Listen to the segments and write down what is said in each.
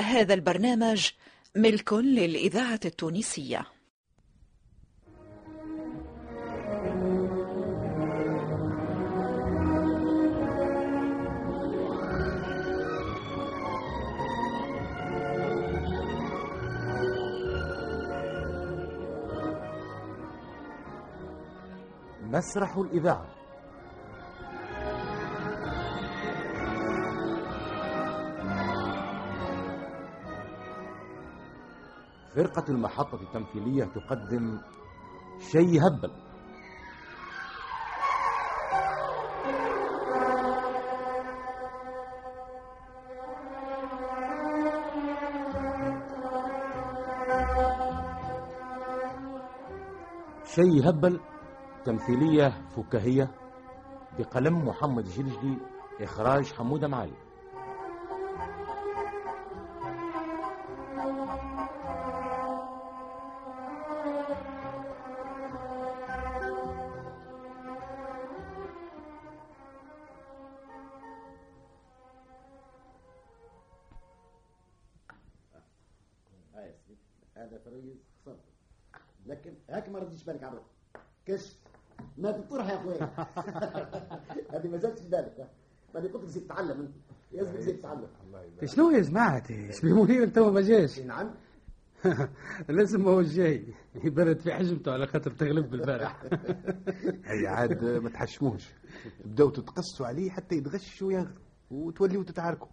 هذا البرنامج ملك للإذاعة التونسية. مسرح الإذاعة. فرقة المحطة التمثيلية تقدم شي هبل. شي هبل تمثيلية فكاهية بقلم محمد الجلجلي، إخراج حمودة معالي. هذا فريز صبر، لكن هاك ما رديتش بالك عبرك كش ما تطرح يا اخويا. هذه ما زالت في بالك، بعد قلت لك تتعلم انت، لازم تتعلم. شنو يا جماعه شبيهوني انت ما جايش؟ نعم لازم هو جاي يبرد في حجمته على خاطر تغلب بالبارح. هي عاد ما تحشموش، بداو تتقصوا عليه حتى يتغش ويغلب وتوليوا تتعاركوا.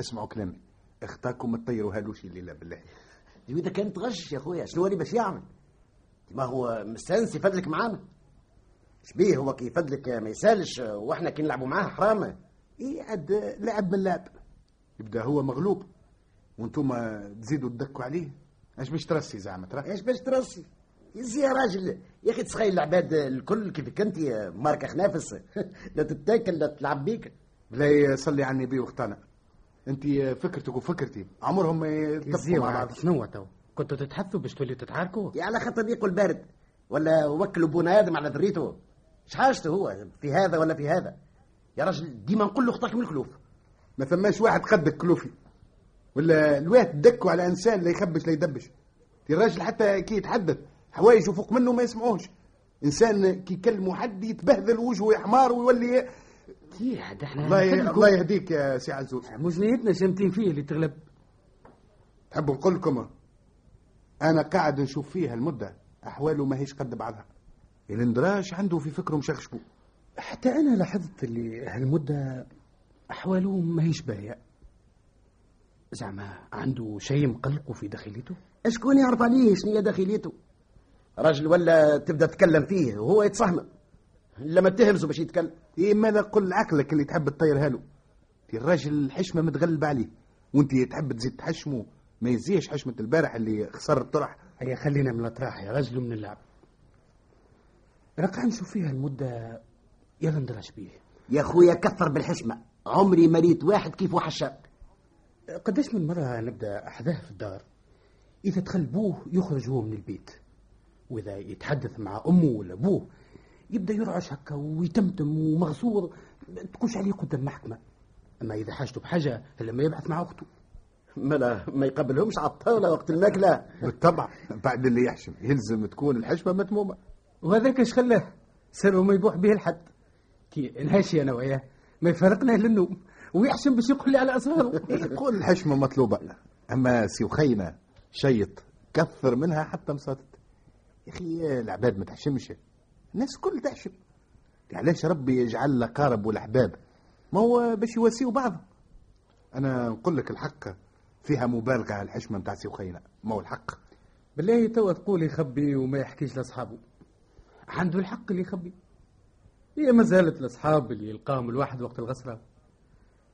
اسمعوا كلامي، اختاكم ما تطيروا هالوشي الليله بالله. إذا كان تغش يا خويا شنو اللي باش يعمل؟ ما هو مستانس يفدلك معانا. شبيه هو كي يفدلك ما يسالش، واحنا كي نلعبوا معاه حرامه. اي عاد لعب من لعب، يبدا هو مغلوب وانتم تزيدوا تدكوا عليه. اش باش ترسي زعما؟ ترى اش باش ترسي يا راجل؟ يا اخي تسخيل العباد الكل كيفك انت ماركه خنافس. لا تتاكل لا تلعب بيك، بلاي صلي على النبي واختنا. انت فكرتك وفكرتي عمرهم ما يتفقوا مع بعض. شنو تو كنتوا تتحثوا باش توليوا تتعاركوا؟ يا على خاطر يقول البارد ولا وكلوا بونا ادم على ذريته. اش حاجته هو في هذا ولا في هذا؟ يا راجل ديما نقول له خطاك من الكلوف. ما ثماش واحد قدك كلوفي ولا الواد دكوا على انسان لا يخبش لا يدبش. الراجل حتى كي يتحدث حوايجه فوق منه ما يسمعوش. انسان كي يكلموا حد يتبهذل وجهه يحمار ويولي كي هذا. احنا الله يهديك يا سي عزوز، مجنيتنا شامتين فيه اللي تغلب. تحبوا نقول لكم انا قاعد نشوف فيها المده احواله ماهيش قد بعضها. الاندراج عنده في فكره مشخشبو. حتى انا لاحظت اللي هالمده احواله ماهيش باهيه، زعما عنده شيء مقلقه في داخليته. اشكون يعرف عليه شنو هي داخليته؟ راجل ولا تبدا تتكلم فيه وهو يتصهمل لما تهمزه باش يتكلم. ايه ماذا قل عقلك اللي تحب تطيرها له؟ الراجل الحشمه متغلب عليه وانت تحب تزيد تحشمه. ما يزيش حشمه البارح اللي خسر الطرح. هيا خلينا من الطرح يا راجل ومن اللعب. رقع نشوف فيها المده يلا ندرش بيه. يا خويا كثر بالحشمه، عمري مريت واحد كيف وحشك. قداش من مره نبدا احذاه في الدار، اذا دخل بوه يخرج هو من البيت، واذا يتحدث مع امه ولا ابوه يبدا يرعش هكا ويتمتم ومغصور تكونش عليه قدام محكمه. اما اذا حاجته بحاجه لما يبعث مع اخته ملا ما يقبلهمش على الطاوله وقت الماكله. بالطبع بعد اللي يحشم يلزم تكون الحشمه متمومه. وهذاك اش خلاه صار ما يبوح به الحد. كي نهاشي انا وياه ما يفرقناه للنوم ويحشم باش يقول لي على اسراره. يقول الحشمه مطلوبه، اما سي وخينا شيط كثر منها حتى مساطت. يا اخي العباد ما تحشمش، الناس كل تحشم. علاش ربي يجعل الأقارب والأحباب؟ ما هو باش يواسيوا بعضهم. أنا نقول لك الحق فيها مبالغة على الحشمة متاع سي وخينا. ما هو الحق بالله توا تقول يخبي وما يحكيش لأصحابه. عنده الحق اللي يخبي. هي ما زالت الأصحاب اللي يلقاهم الواحد وقت الغسرة.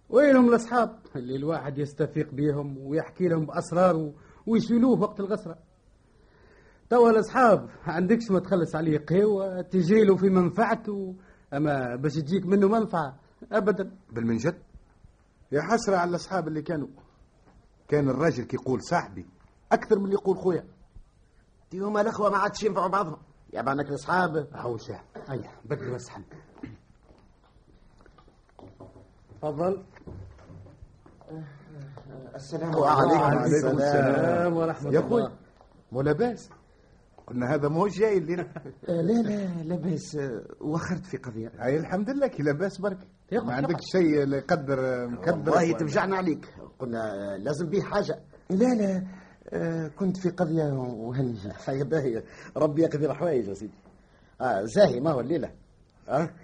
ويلهم الأصحاب اللي الواحد يستفيق بيهم ويحكي لهم بأسراره ويشيلوه وقت الغسرة. توا الأصحاب عندكش ما تخلص عليه قهوة تجيله في منفعته، أما باش تجيك منه منفعة أبدا. بالمنجد يا حسرة على الأصحاب اللي كان الراجل كيقول صاحبي أكثر من اللي يقول خويا. تيهما الأخوة ما عادش ينفعوا بعضهم. يا بعنك الأصحاب عوشة. أيه بدل واسحن. تفضل. السلام عليكم. السلام ورحمة الله. يا أخوي مو لاباس؟ قلنا هذا مو جاي لنا. لا لا لاباس، وخرت في قضية. أي الحمد لله كي لاباس برك. ما عندك شيء يقدر مكبر؟ والله توجعنا عليك، قلنا لازم بيه حاجة. لا لا كنت في قضية وهنجي. يا باهي ربي يقدر حوايج يا سيدي. زاهي ما هو الليلة؟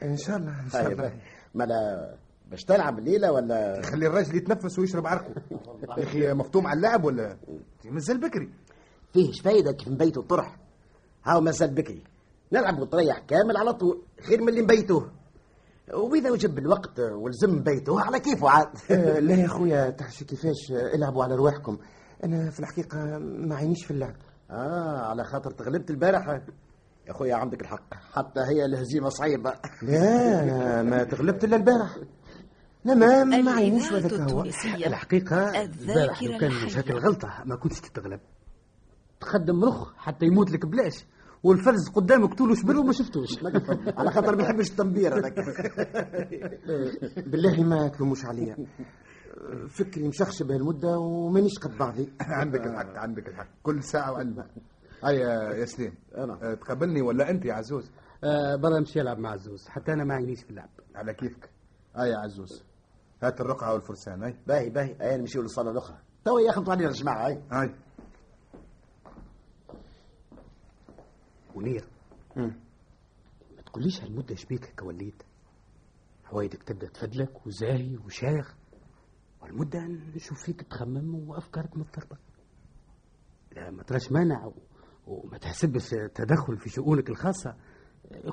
إن شاء الله إن شاء الله. ما لا باش تلعب الليلة ولا تخلي الراجل يتنفس ويشرب عرقه. يا أخي مفتوم على اللعب ولا مازال بكري؟ فيهش فايدة كيف نبيته الطرح، هاو مازال بكري، نلعب وتريح كامل على طول خير من اللي نبيتوه، وإذا وجب الوقت ولزم نبيتوه على كيفه عاد. لا يا خويا تحشي كيفاش، العبوا على رواحكم، أنا في الحقيقة ما عينيش في اللعب. على خاطر تغلبت البارحة. يا خويا عندك الحق، حتى هي الهزيمة صعيبة. لا ما تغلبت إلا البارح. لا ما عينيش وذاك هو الحقيقة. البارح لو كان مش هاك الغلطة ما كنتش تتغلب، تخدم رخ حتى يموت لك بلاش، والفرز قدامك طول وشبل وما شفتوش. على خاطر ما يحبش التنبير هذاك. بالله ما تلوموش عليا، فكري مشخشب بهالمده ومانيش قد بعضي. عندك الحق عندك الحق، كل ساعه وعلبه. هيا يا سليم انا تقابلني ولا انت يا عزوز؟ برا نمشي العب مع عزوز، حتى انا ما عينيش في اللعب. على كيفك. هيا عزوز هات الرقعه والفرسان. هاي باهي باهي، هيا نمشيو للصاله الاخرى توا ياخذوا علينا الجماعه. هاي ونير ما تقوليش هالمدة شبيك هكا وليت، هوايدك تبدأ تفدلك وزاهي وشايخ، والمدة نشوف فيك تخمم وأفكارك مضطربة. لا ما تراش مانع وما تحسبش تدخل في شؤونك الخاصة.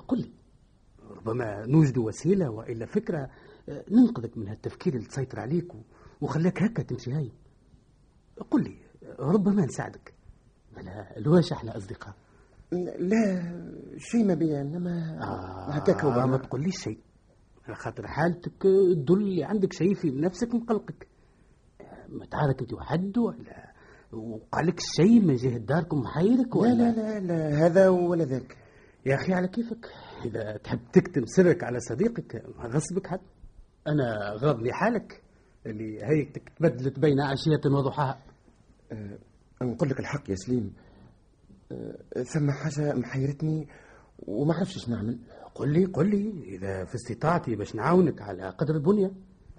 قل لي ربما نوجد وسيلة وإلا فكرة ننقذك من هالتفكير اللي تسيطر عليك وخلاك هكا تمشي هاي. قل لي ربما نساعدك، بلا الواش احنا أصدقاء. لا شيء ما بين لما هكاك هو. ما تقوليش شيء على خاطر حالتك تدل عندك شيء في نفسك مقلقك. ما تعارك انت وحد ولا وقالك شيء من جهه داركم محيرك ولا؟ لا لا لا هذا ولا ذاك يا اخي، على كيفك. اذا تحب تكتم سرك على صديقك غصبك حد، انا غاضني حالك اللي هيئتك تبدلت بين عشيه وضحاها. نقول لك الحق يا سليم، ثم حاجة محيرتني وما عرفتش نعمل. قل لي إذا في استطاعتي باش نعاونك على قدر البنية.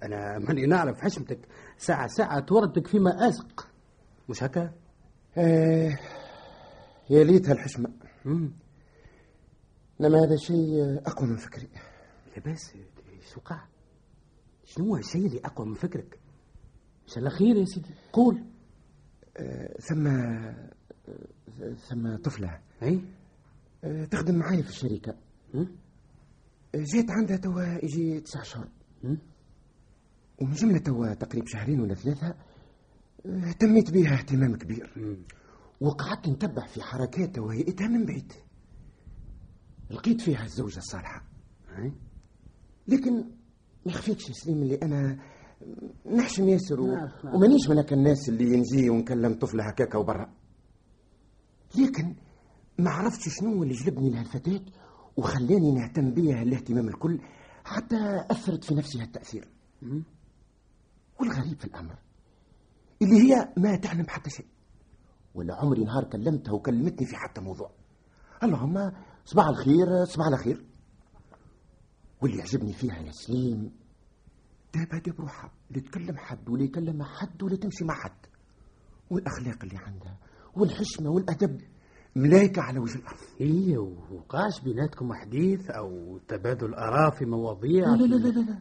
أنا ماني نعرف حشمتك، ساعة ساعة توردك فيما أزق، مش هكا؟ يا ليت هالحشمة. لما هذا شيء أقوى من فكري. لاباس شوقع، شنو هالشيء اللي أقوى من فكرك؟ إن شاء الله خير يا سيدي قول. ثم طفلة أي؟ تخدم معايا في الشركة. جيت عندها توا يجي 9 شهور، ومن جملة توا تقريب 2 ولا 3 اهتميت بيها اهتمام كبير. وقعدت نتبع في حركات وهيئتها من بعيد، لقيت فيها الزوجة الصالحة. لكن ما يخفيكش يا سليم اللي أنا نحشم ياسر ومانيش من هكا الناس اللي نجي ونكلم طفلة هكاكا وبرا. لكن ما عرفتش شنو اللي جلبني لهالفتاة وخلاني نهتم بيها الاهتمام الكل، حتى أثرت في نفسي هالتأثير. والغريب في الأمر اللي هي ما تعلم حتى شيء، ولا عمري نهار كلمتها وكلمتني في حتى موضوع. اللهم صباح الخير صباح الخير. واللي عجبني فيها يا سليم دابة بروحها، اللي تكلم حد ولا يكلم مع حد ولا تمشي مع حد، والأخلاق اللي عندها والحشمة والأدب، ملايكة على وجه الأرض. إيه وقاش بيناتكم حديث أو تبادل آراء في مواضيع؟ لا لا لا لا, لا.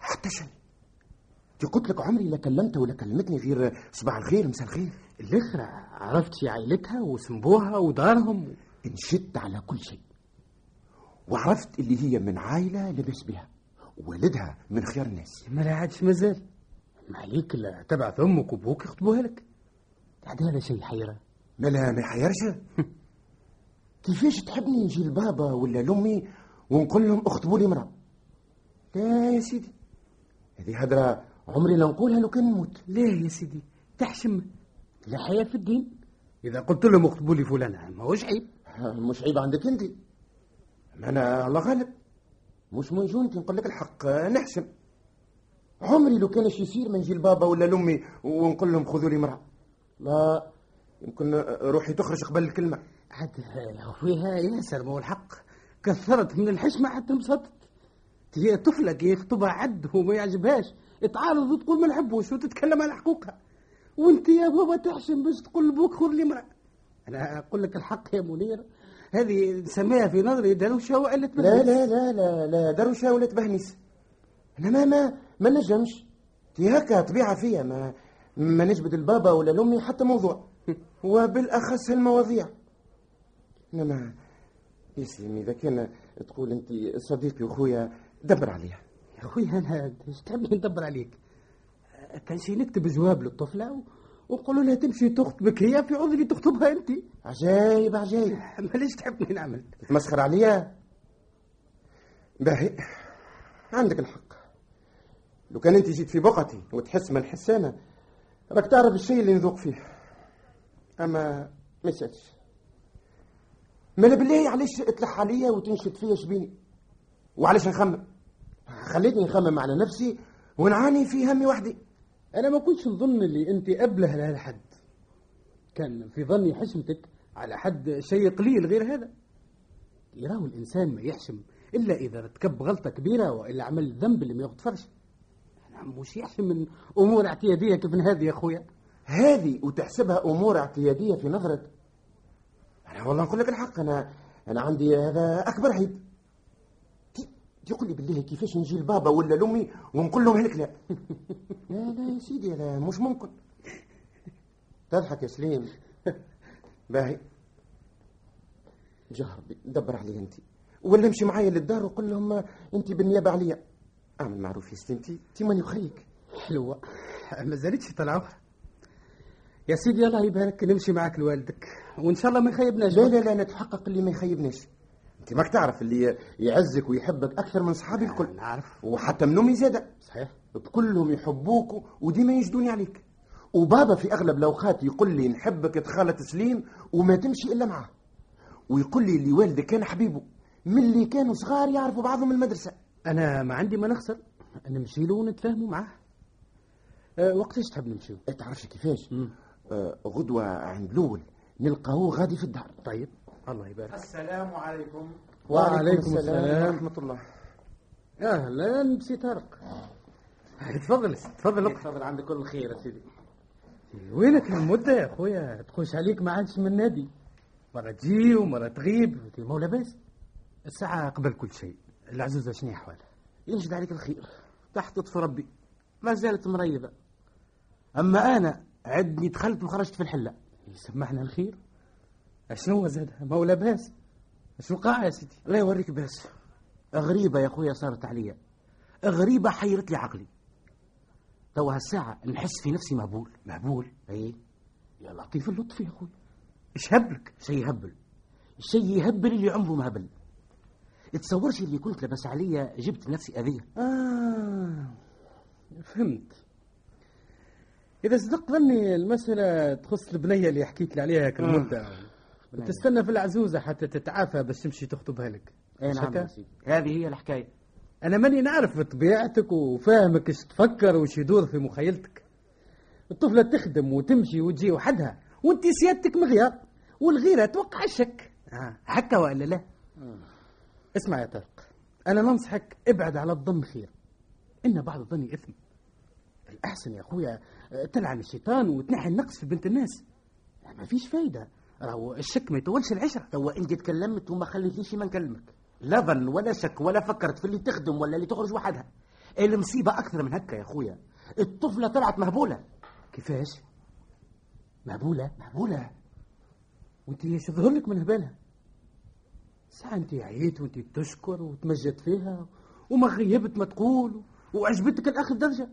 حتى شيء. قلت لك عمري لا كلمتها ولا كلمتني غير صباح الخير مساء الخير. الأخرى عرفت عائلتها وسمبوها ودارهم، انشدت على كل شيء وعرفت اللي هي من عائلة لبس بها، والدها من خيار الناس. ما لا عادش مازال ما عليك لا تبعث أمك وبوك يخطبوها لك. بعد هذا شيء حيرة. ما يحيرش. كيفاش تحبني نجي لبابا ولا لأمي ونقول لهم اخطبوا لي مرأة؟ لا يا سيدي هذه هدرة عمري لا نقولها لو كان نموت. لا يا سيدي تحشم، لا حياة في الدين. إذا قلت لهم اخطبوا لي فلانة ما هوش عيب. مش عيب عندك أنت، ما أنا الله غالب مش منجونتي. نقول لك الحق نحشم عمري لو كانش يصير ما نجي لبابا ولا لأمي ونقول لهم خذوا لي مرأة. لا يمكن روحي تخرج قبل الكلمة. حتى فيها ياسر مو الحق، كثرت من الحشمة حتى مصدت. هي طفلة يخطبها عد وما يعجبهاش، تعارض وتقول ما نحبوش وتتكلم على حقوقها، وانت يا بابا تحشم باش تقول لبوك خذ لي مرأة. أنا أقول لك الحق يا منير، هذه نسميها في نظري دروشة ولا تبهنس. لا لا لا لا دروشة ولا تبهنس، أنا ما نجمش هكا طبيعة فيها، ما نجبد البابا ولا لأمي حتى موضوع وبالأخص المواضيع. إنما يسلم إذا كان تقول أنت صديقي وخويا دبر عليها. يا خويا أنا إيش تحبني ندبر عليك؟ كان شي نكتب جواب للطفلة وقولوا لها تمشي تخطبك هي في عذري تخطبها أنت. عجايب عجايب، ما ليش تحبني نعمل؟ تمسخر عليها؟ باهي عندك الحق، لو كان أنت جيت في بقتي وتحس ما نحس أنا راك تعرف الشيء اللي نذوق فيه، أما ما يسألش. ما بالله علاش تلح عليا وتنشد فيا شبيني، وعلاش نخمم؟ خليتني نخمم على نفسي ونعاني في همي وحدي. أنا ما كنتش نظن اللي أنت أبله لهذا الحد، كان في ظني حشمتك على حد شيء قليل غير هذا. يراه الإنسان ما يحشم إلا إذا ارتكب غلطة كبيرة وإلا عمل ذنب اللي ما يغتفرش. أنا مش يحشم من أمور اعتيادية كيف هذه يا خويا. هذه وتحسبها أمور اعتيادية في نظرك؟ أنا والله نقول لك الحق، أنا عندي هذا أكبر عيب. تقول لي بالله كيفاش نجي لبابا ولا لأمي ونقول لهم هالكلام؟ لا يا سيدي، هذا مش ممكن. تضحك يا سليم. باهي جهر دبر علي أنت، ولا امشي معايا للدار وقول لهم أنت بالنيابة عليا. أعمل معروف يا سيدي، أنت ماني وخيك. حلوة ما زالتش طلعوها. يا سيدي الله يبارك، نمشي معاك لوالدك وإن شاء الله ما يخيبناش. لا نتحقق اللي ما يخيبناش. أنت ماك تعرف اللي يعزك ويحبك أكثر من صحابي الكل. نعرف، وحتى من أمي زادة. صحيح، كلهم يحبوك وديما يجدوني عليك. وبابا في أغلب لوقات يقول لي نحبك يا خالة سليم وما تمشي إلا معه، ويقول لي اللي والدك كان حبيبه من اللي كانوا صغار يعرفوا بعضهم من المدرسة. أنا ما عندي ما نخسر، نمشي له ونتفاهموا معه. وقتاش تحب نمشيو؟ تعرفش كيفاش؟ غدوة عند الأول نلقاهو غادي في الدار. طيب الله يبارك. السلام عليكم. وعليكم السلام ورحمة الله. يا أهلا بسي طارق. تفضل تفضل تفضل، عندك كل خير يا سيدي. وينك المدة يا أخويا؟ تخش عليك ما عادش من نادي، مرة تجي ومرة تغيب. ما هو لاباس، الساعة قبل كل شيء. العزوزة شنو أحوالها؟ ينشد عليك الخير، تحت في ربي، ما زالت مريضة. أما أنا عدني دخلت وخرجت في الحلة. يسمحنا الخير. شنو زادها؟ ما هو لاباس. شنو وقع يا سيدي؟ لا يوريك باس. غريبة يا خويا صارت عليا، غريبة حيرت لي عقلي. توا هالساعة نحس في نفسي مهبول. مهبول؟ اي يا لطيف اللطف يا خويا. ايش هبلك؟ شي يهبل اللي عمره ما هبل. تصورش اللي كنت لاباس عليا جبت لنفسي اذية. فهمت. اذا صدق ظني المسألة تخص البنية اللي حكيت لي عليها كالمدة. تستنى في العزوزة حتى تتعافى باش تمشي تخطبها لك. اي نعم يا سيدي، هذه هي الحكاية. أنا ماني نعرف طبيعتك وفاهمك اش تفكر وش يدور في مخيلتك. الطفلة تخدم وتمشي وتجي وحدها، وانت سيادتك مغيار والغيرة توقع الشك. حكا ولا لا؟ اسمع يا طارق، أنا ننصحك ابعد على الظن خير، إن بعض الظن إثم. الأحسن يا أخويا تلعن الشيطان وتنحي النقص في بنت الناس، ما فيش فايدة. راهو الشك ما يطولش العشرة. توا انت تكلمت وما خليتنيش ما نكلمك، لا ظن ولا شك ولا فكرت في اللي تخدم ولا اللي تخرج وحدها. المصيبة أكثر من هكا يا أخويا، الطفلة طلعت مهبولة. كيفاش؟ مهبولة وانت يشظهر لك من هبالها؟ ساعة انت عييت وانت تشكر وتمجد فيها وما غيبت ما تقول وعجبتك الآخر درجة.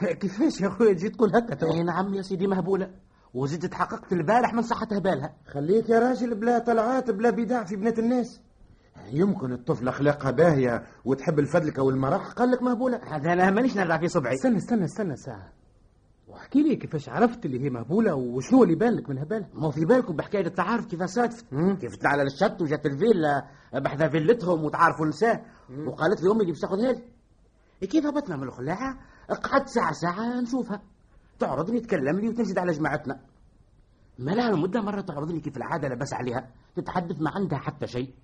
كيفاش يا أخويا تجي تقول هكا؟ أي نعم يا سيدي مهبولة، وزدت تحققت البارح من صحتها بالها. خليك يا راجل بلا طلعات بلا بدع في بنات الناس. يمكن الطفلة خلاقها باهية وتحب الفدلكة والمرح، قال لك مهبولة. هذا أنا مانيش نرجع في صبعي. استنى ساعة واحكي لي كيفاش عرفت اللي هي مهبولة وشنو اللي بالك من هبالها. ما في بالكم بحكاية التعارف كيف صادفت، كيف طلع على الشط وجات الفيلا بحذا فيلتهم وتعارفوا النساء، وقالت لي أمي اللي باش تاخذها لي. كي هبطنا من القلاعة قعدت ساعة نشوفها تعرضني تكلم لي وتنجد على جماعتنا. ما لها مدة مرة تعرضني كيف العادة لبس عليها تتحدث ما عندها حتى شيء،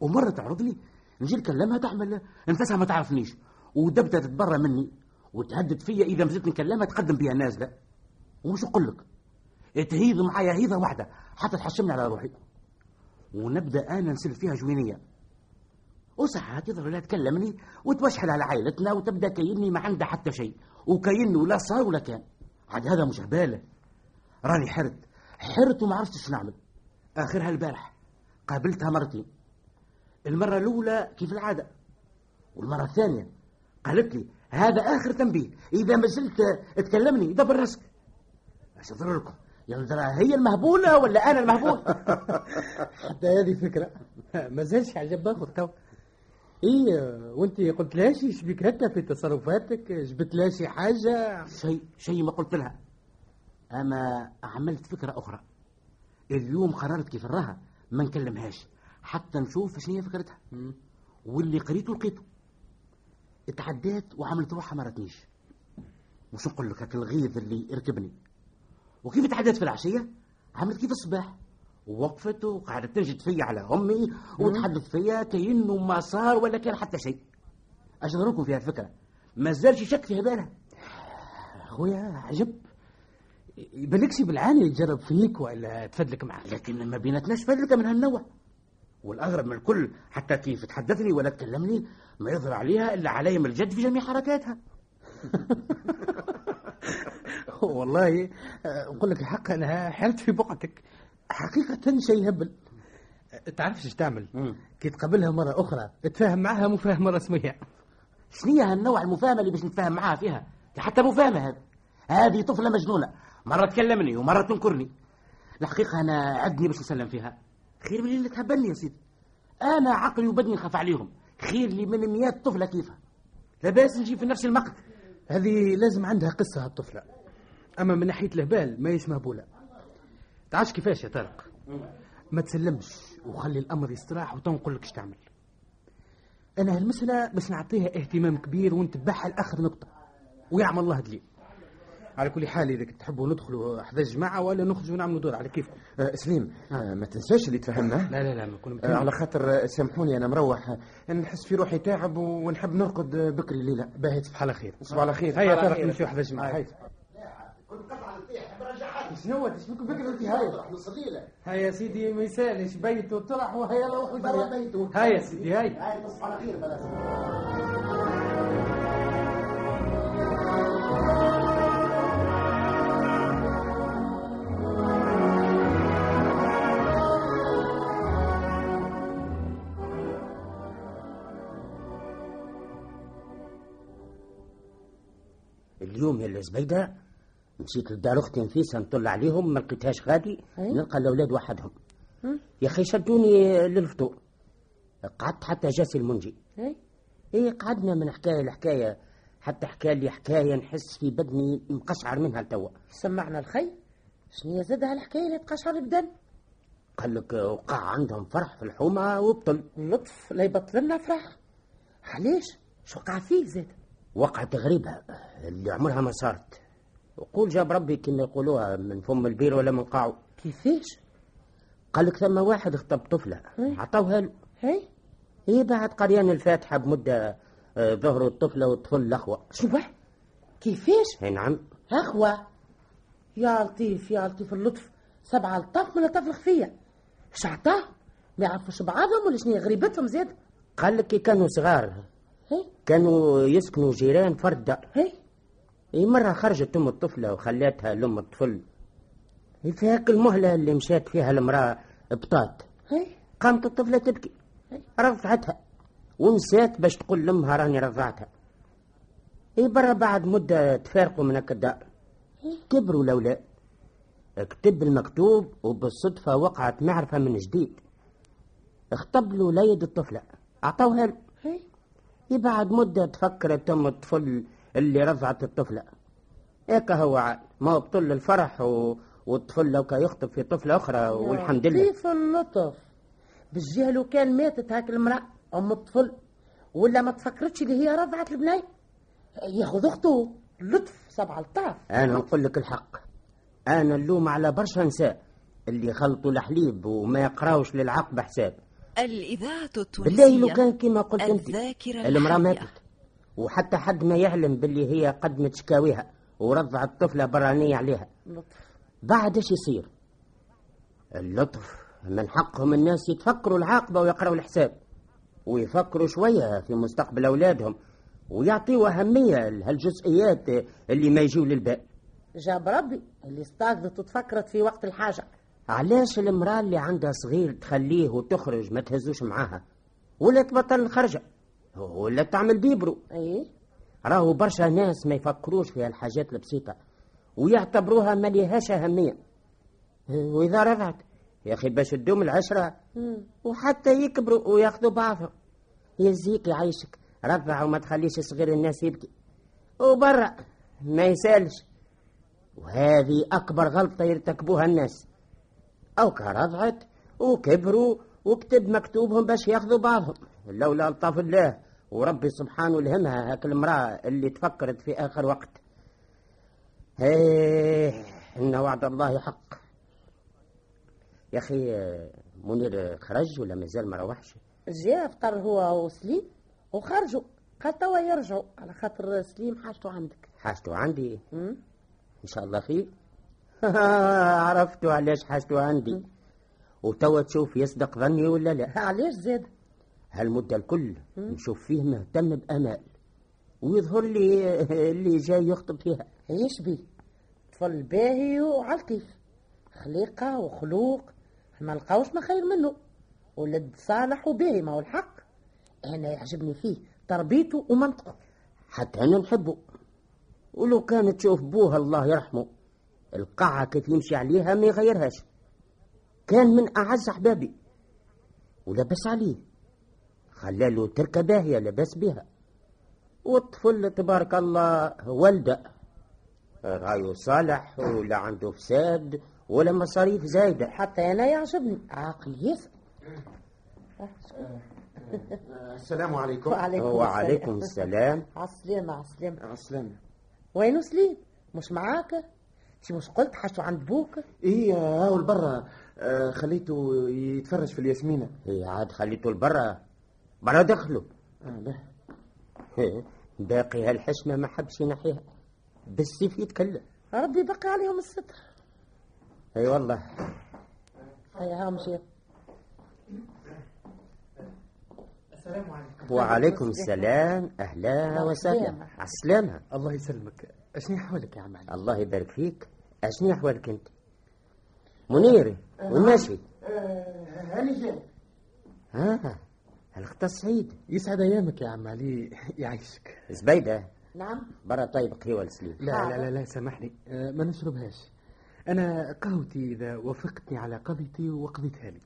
ومرة تعرضني نجي نكلمها تعمل نفسها ما تعرفنيش ودبتها تتبرى مني وتهدد فيا إذا مزلت نكلمها تقدم بها نازلة. ومش أقولك تهيض معايا هيضة واحدة حتى تحشمني على روحي ونبدأ أنا نسل فيها جوينية. وساعات يظهر لا تكلمني وتوشحل على عائلتنا وتبدأ كيني ما عندها حتى شيء وكينه لا صار ولا كان. عاد هذا مش هبالة، راني حرت وما عرفتش نعمل. آخرها البارح قابلتها مرتين، المرة الأولى كيف العادة والمرة الثانية قالت لي هذا آخر تنبيه إذا ما زلت تكلمني دبر راسك. اش يضر لكم يا هي المهبولة ولا أنا المهبول؟ حتى هذه فكرة ما زالش عجب باخد تو. إيه وأنت قلت لها شي شبيك هكا في تصرفاتك؟ جبت لها شي حاجة؟ شي ما قلت لها، أما عملت فكرة أخرى. اليوم قررت كيف راها ما نكلمهاش حتى نشوف شنو هي فكرتها. واللي قريته لقيته، اتعديت وعملت روحها ما راتنيش. وش نقول لك هاك الغيظ اللي ركبني. وكيف اتعديت في العشية عملت كيف الصباح، ووقفت وقعدت تنجد فيا على أمي وتحدث فيا كأنه ما صار ولا كان حتى شيء. أشغلكم في هالفكرة ما زالش شك في بالها. أخويا عجب بلكسي بالعاني يجرب فيك ولا تفدلك معاه، لكن ما بيناتناش فدلك من هالنوع. والأغرب من الكل حتى كيف تحدثني ولا تكلمني ما يظهر عليها إلا عليهم الجد في جميع حركاتها. والله أقول لك الحق أنا حلت في بقعتك حقيقة. شيء هبل تعرفش ايش تعمل كي تقابلها مرة أخرى تفاهم معها مفاهمة رسمية. شنية هالنوع المفاهمة اللي باش نتفاهم معها فيها حتى مفاهمة؟ هذه طفلة مجنونة، مرة تكلمني ومرة تنكرني. الحقيقة أنا عدني باش نسلم فيها خير من اللي تهبلني يا سيدي. أنا عقلي وبدني نخاف عليهم خير لي من 100 طفلة كيفها لباس نجيب في نفس المقت. هذه لازم عندها قصة هالطفلة، أما من ناحية الهبال ما هيش مهبولة. تعاش كيفاش يا طارق، ما تسلمش وخلي الأمر يستراح وتنقل لك اش تعمل. أنا هالمسألة بس نعطيها اهتمام كبير ونتبعها لآخر نقطة ويعمل الله دليل. على كل حال إذا تحبوا ندخلوا حدا الجماعة ولا نخرجوا نعملوا دور على كيفكم. سليم ما تنساش اللي تفهمنا. لا ما كنا على خاطر سامحوني أنا مروح نحس في روحي تعب ونحب نرقد بكري الليلة. باهي تصبح على خير. تصبح على خير. هيا طارق نمشيو حدا الجماعة. هيا كنت قطعة نطيح برجعات شنو شنوكم بكري انت هاي نصليله. هيا سيدي ما يسالش بيت وطرح وهيا روحوا برا بيته. هيا سيدي هيا تصبح على خير. اليوم يا زبيدة مشيت لدار اختي نفيسه نطل عليهم ما لقيتهاش غادي. نلقى الاولاد وحدهم يا اخي شدوني للفطور. قعدت حتى جاسي المنجي ايه قعدنا من حكايه لحكايه حتى حكى لي حكايه نحس في بدني مقشعر منها لتوا. سمعنا الخي شنو زادها الحكايه اللي تقشعر بدن. قال لك وقع عندهم فرح في الحومه وبطل. لطف لا يبطل لنا فرح. علاش شو وقع فيه زاد؟ وقعت غريبه اللي عمرها ما صارت. وقول جاب ربي كنا يقولوها من فم البير ولا من قاعو. كيفاش؟ قال لك ثم واحد خطب طفله عطاوها له هي بعد قريان الفاتحه بمده ظهروا الطفله والطفل الاخوه. شنو كيفاش؟ اي نعم اخوه. يا لطيف يا لطيف اللطف. 7 لطاف من لطاف الخفيه. اش عطاه؟ ما يعرفوش بعضهم ولا شنو غريبتهم زاد؟ قال لك كانوا صغار كانوا يسكنوا جيران فرد دار. مرة خرجت أم الطفلة وخلاتها لأم الطفل في هاك المهلة اللي مشات فيها المرأة ابطات. قامت الطفلة تبكي رضعتها ونسيت باش تقول لأمها راني رضعتها. برا بعد مدة تفارقوا من هاك الدار. كبروا الأولاد كتب المكتوب وبالصدفة وقعت معرفة من جديد. اخطب له وليد الطفلة أعطوها له. بعد مدة تفكرت أم الطفل اللي رضعت الطفلة هيك هو عاد ما هو بطل الفرح والطفل لو كان يخطب في طفلة أخرى والحمد لله. كيف اللطف بالجهل. وكان ماتت هاك المرأة أم الطفل ولا ما تفكرتش اللي هي رضعت البناي ياخذ اخته لطف 17؟ انا نقول لك الحق، انا اللوم على برشا نساء اللي خلطوا الحليب وما يقراوش للعقبه حساب. الاذاعه التونسيه بالله لو كان كما قلت انت المراه ماتت وحتى حد ما يعلم باللي هي قدمت شكاويها ورضعت طفله برانيه عليها لطف، بعد ايش يصير؟ اللطف من حقهم الناس يتفكروا العاقبه ويقراوا الحساب ويفكروا شويه في مستقبل اولادهم ويعطيوا اهميه لهالجزئيات اللي ما يجيو للباء. جاب ربي اللي استاذت وتفكرت في وقت الحاجه. علاش المراه اللي عندها صغير تخليه وتخرج ما تهزوش معاها ولا تبطل الخرجه ولا تعمل بيبرو؟ ايه راهو برشا ناس ما يفكروش في هالحاجات البسيطه ويعتبروها ما لهاش اهميه، واذا رضعت يا اخي باش تدوم 10 وحتى يكبروا وياخذوا بعضهم. يزيك يعيشك رضع وما تخليش صغير الناس يبكي وبرا ما يسالش، وهذه اكبر غلطه يرتكبوها الناس. اوكا رضعت وكبروا وكتب مكتوبهم باش ياخذوا بعضهم، لولا لطف الله وربي سبحانه لهمها هاك المراه اللي تفكرت في اخر وقت. ايه ان وعد الله حق. يا اخي منير خرج ولا مازال ما روحش؟ جاء فطر هو وسليم وخرجوا، قال توا يرجعوا على خاطر سليم حاجته عندك. حاجته عندي ان شاء الله خير. عرفتوا علاش حاجته عندي وتوا تشوف يصدق ظني ولا لا. علاش زاد هالمده الكل نشوف فيه مهتم بامال ويظهر لي اللي جاي يخطب فيها. ايش بيه طفل باهي وعلطيف، خليقه وخلوق ما لقاوش ما خير منه، ولد صالح وباهي. ما هو الحق انا يعجبني فيه تربيته ومنطقه، حتى انا نحبه. ولو كان تشوف بوها الله يرحمه القاعه كيف يمشي عليها ما يغيرهاش، كان من اعز احبابي ولبس عليه خلاله تركه باهيه لبس بها، والطفل تبارك الله ولده غايو صالح ولا عنده فساد ولا مصاريف زايده. حتى انا يعجبني عاقل يسأل. السلام عليكم. وعليكم السلام. عالسلامه. عالسلامه. عالسلامه. وينو سليم مش معاك؟ شي مش قلت حاجته عند بوك؟ ايه هاو البرة، خليته يتفرج في الياسمينه. ايه عاد خليته البرة برا دخله. باقي هالحشمه ما حبش ينحيها بالسيف يتكلم. ربي بقى عليهم الستر. اي والله. اي هامشي. السلام عليكم. وعليكم السلام. اهلا وسهلا. عالسلامه. الله يسلمك. اشني احوالك يا عم علي؟ الله يبارك فيك. اشني احوالك انت منيري؟ وماشي هاني جاي. هالخطا سعيد. يسعد ايامك يا عم علي. يعيشك. زبيده. نعم. برا طيب قهوه لسليم. لا لا لا لا سامحني، ما نشربهاش انا قهوتي اذا وافقتني على قضيتي وقضيتها لي.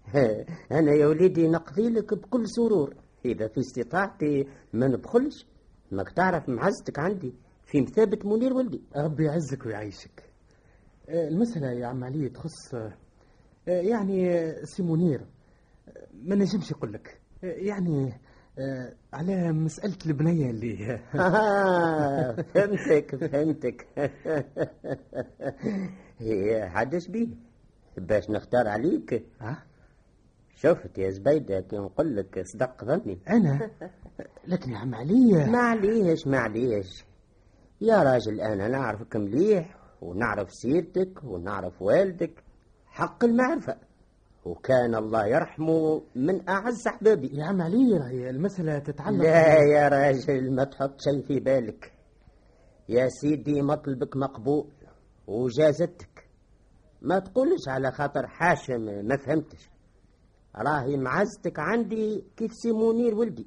انا يا وليدي نقضي لك بكل سرور اذا في استطاعتي، ما نبخلش. ماك تعرف معزتك عندي في مثابه منير ولدي. ربي يعزك ويعيشك. المساله يا عم علي تخص يعني سي منير ما نجمش يقول لك يعني على مسألة البنية اللي فهمتك هي حدش بيه باش نختار عليك. شفت يا زبيدة كي نقول لك صدق ظني أنا. لكن يا عم علي معليش يا راجل، أنا نعرفك مليح ونعرف سيرتك ونعرف والدك حق المعرفة، وكان الله يرحمه من أعز أحبابي. يا عم علي راهي المسألة تتعلق. لا يا راجل ما تحط شيء في بالك يا سيدي، مطلبك مقبول وجازتك. ما تقولش على خاطر حاشم ما فهمتش، راهي معزتك عندي كيف سي منير ولدي.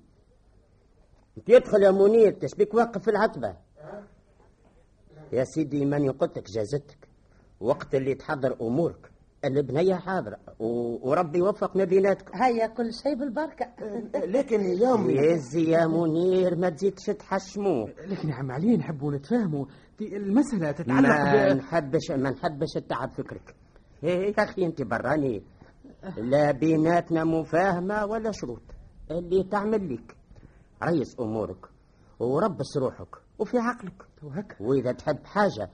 انت يدخل يا منير تشبيك واقف في العتبة يا سيدي. ماني قلتك جازتك وقت اللي تحضر أمورك. البنية حاضرة وربي يوفقنا بيناتكم. هيا كل شيء بالبركة. لكن يوم يزي يا منير ما تزيدش تحشموه. لكن يا عم علي نحبوا نتفاهموا المسألة تتعلق ما نحبش التعب فكرك يا أخي. أنت براني لا بيناتنا مفاهمة ولا شروط. اللي تعمل لك ريس أمورك وربس روحك وفي عقلك وهكا. وإذا تحب حاجة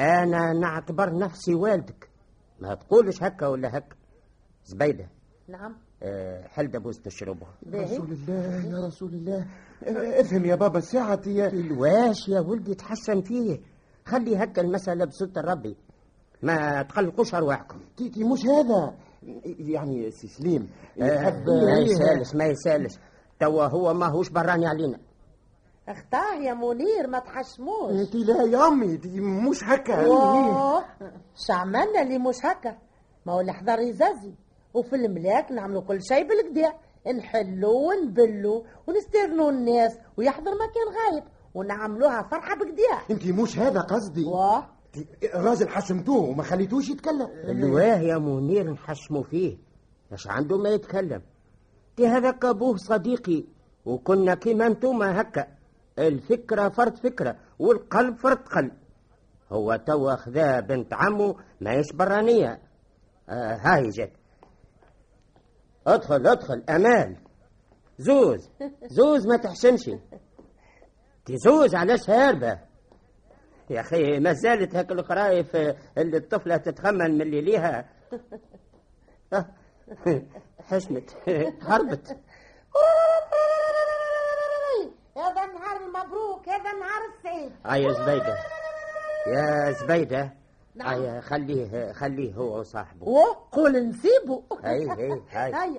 أنا نعتبر نفسي والدك، ما تقولش هكا ولا هكا. زبيدة. نعم. حل دبوس تشربه. رسول الله يا رسول الله، افهم يا بابا ساعة يا الواش يا ولدي تحسن فيه، خلي هكا المسألة بسلطة ربي، ما تقلقوش أرواحكم. كي مش هذا يعني سي سليم ما يسالش توا هو ماهوش براني علينا. اختار يا منير ما تحشموش. انتي لا يا امي دي مش هكا. شعملنا اللي مش هكا، ما هو الحضر يزازي وفي الملاك نعملوا كل شيء بالكدا، نحلوا ونبلوا ونسترنوا الناس ويحضر مكان غايب ونعملوها فرحه بالكدا. انتي مش هذا قصدي. الراجل حشمتوه وما خليتوش يتكلم. الواه يا منير نحشموا فيه، مش عنده ما يتكلم. تي هذاك ابوه صديقي وكنا كيما انتوما هكا، الفكره فرد فكره والقلب فرد قلب. هو توا خذا بنت عمو ماهيش برانيه. هاي جات. ادخل ادخل امال. زوز زوز ما تحشمش. تي زوز علاش هاربه يا أخي؟ ما زالت هاك الخرايف اللي الطفلة تتخمن من اللي ليها. حشمت هربت. هذا النهار المبروك، هذا النهار السعيد. يا زبيدة يا زبيدة. نعم. خليه هو وصاحبه وقول نسيبه. هاي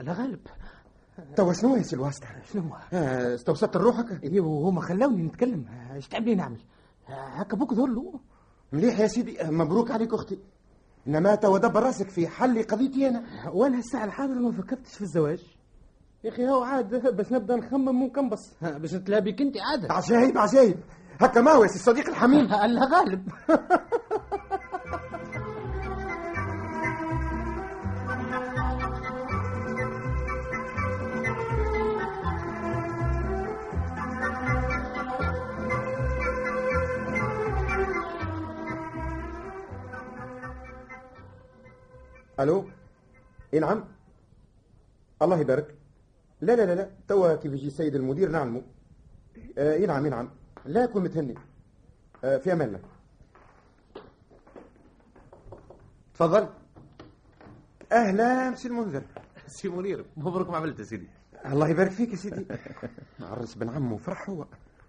الغالب. توا شنو يا سي الواسطة؟ شنو استوصلت لروحك؟ ايه وهما خلاوني نتكلم. اش تعبني نعمل؟ هكا بوك ظهر له. مليح يا سيدي، مبروك عليك اختي، انما توا دبر راسك في حل قضيتي انا. وانا الساعة الحاضرة ما فكرتش في الزواج يا اخي. هو عاد باش نبدا نخمم ونكنبص باش نتلاقى بك انت. عاد عجايب عجايب هكا ما هو يا سي الصديق الحميم. الله غالب. الو. اي نعم. الله يبارك. لا لا لا لا، توا كيف يجي السيد المدير نعلمه. اي نعم اي نعم. لا كن متهني. في امان الله. تفضل. اهلا سي المنذر. سي منير مبروك ما عملت يا سيدي. الله يبارك فيك يا سيدي. عرس بن عمو فرح هو.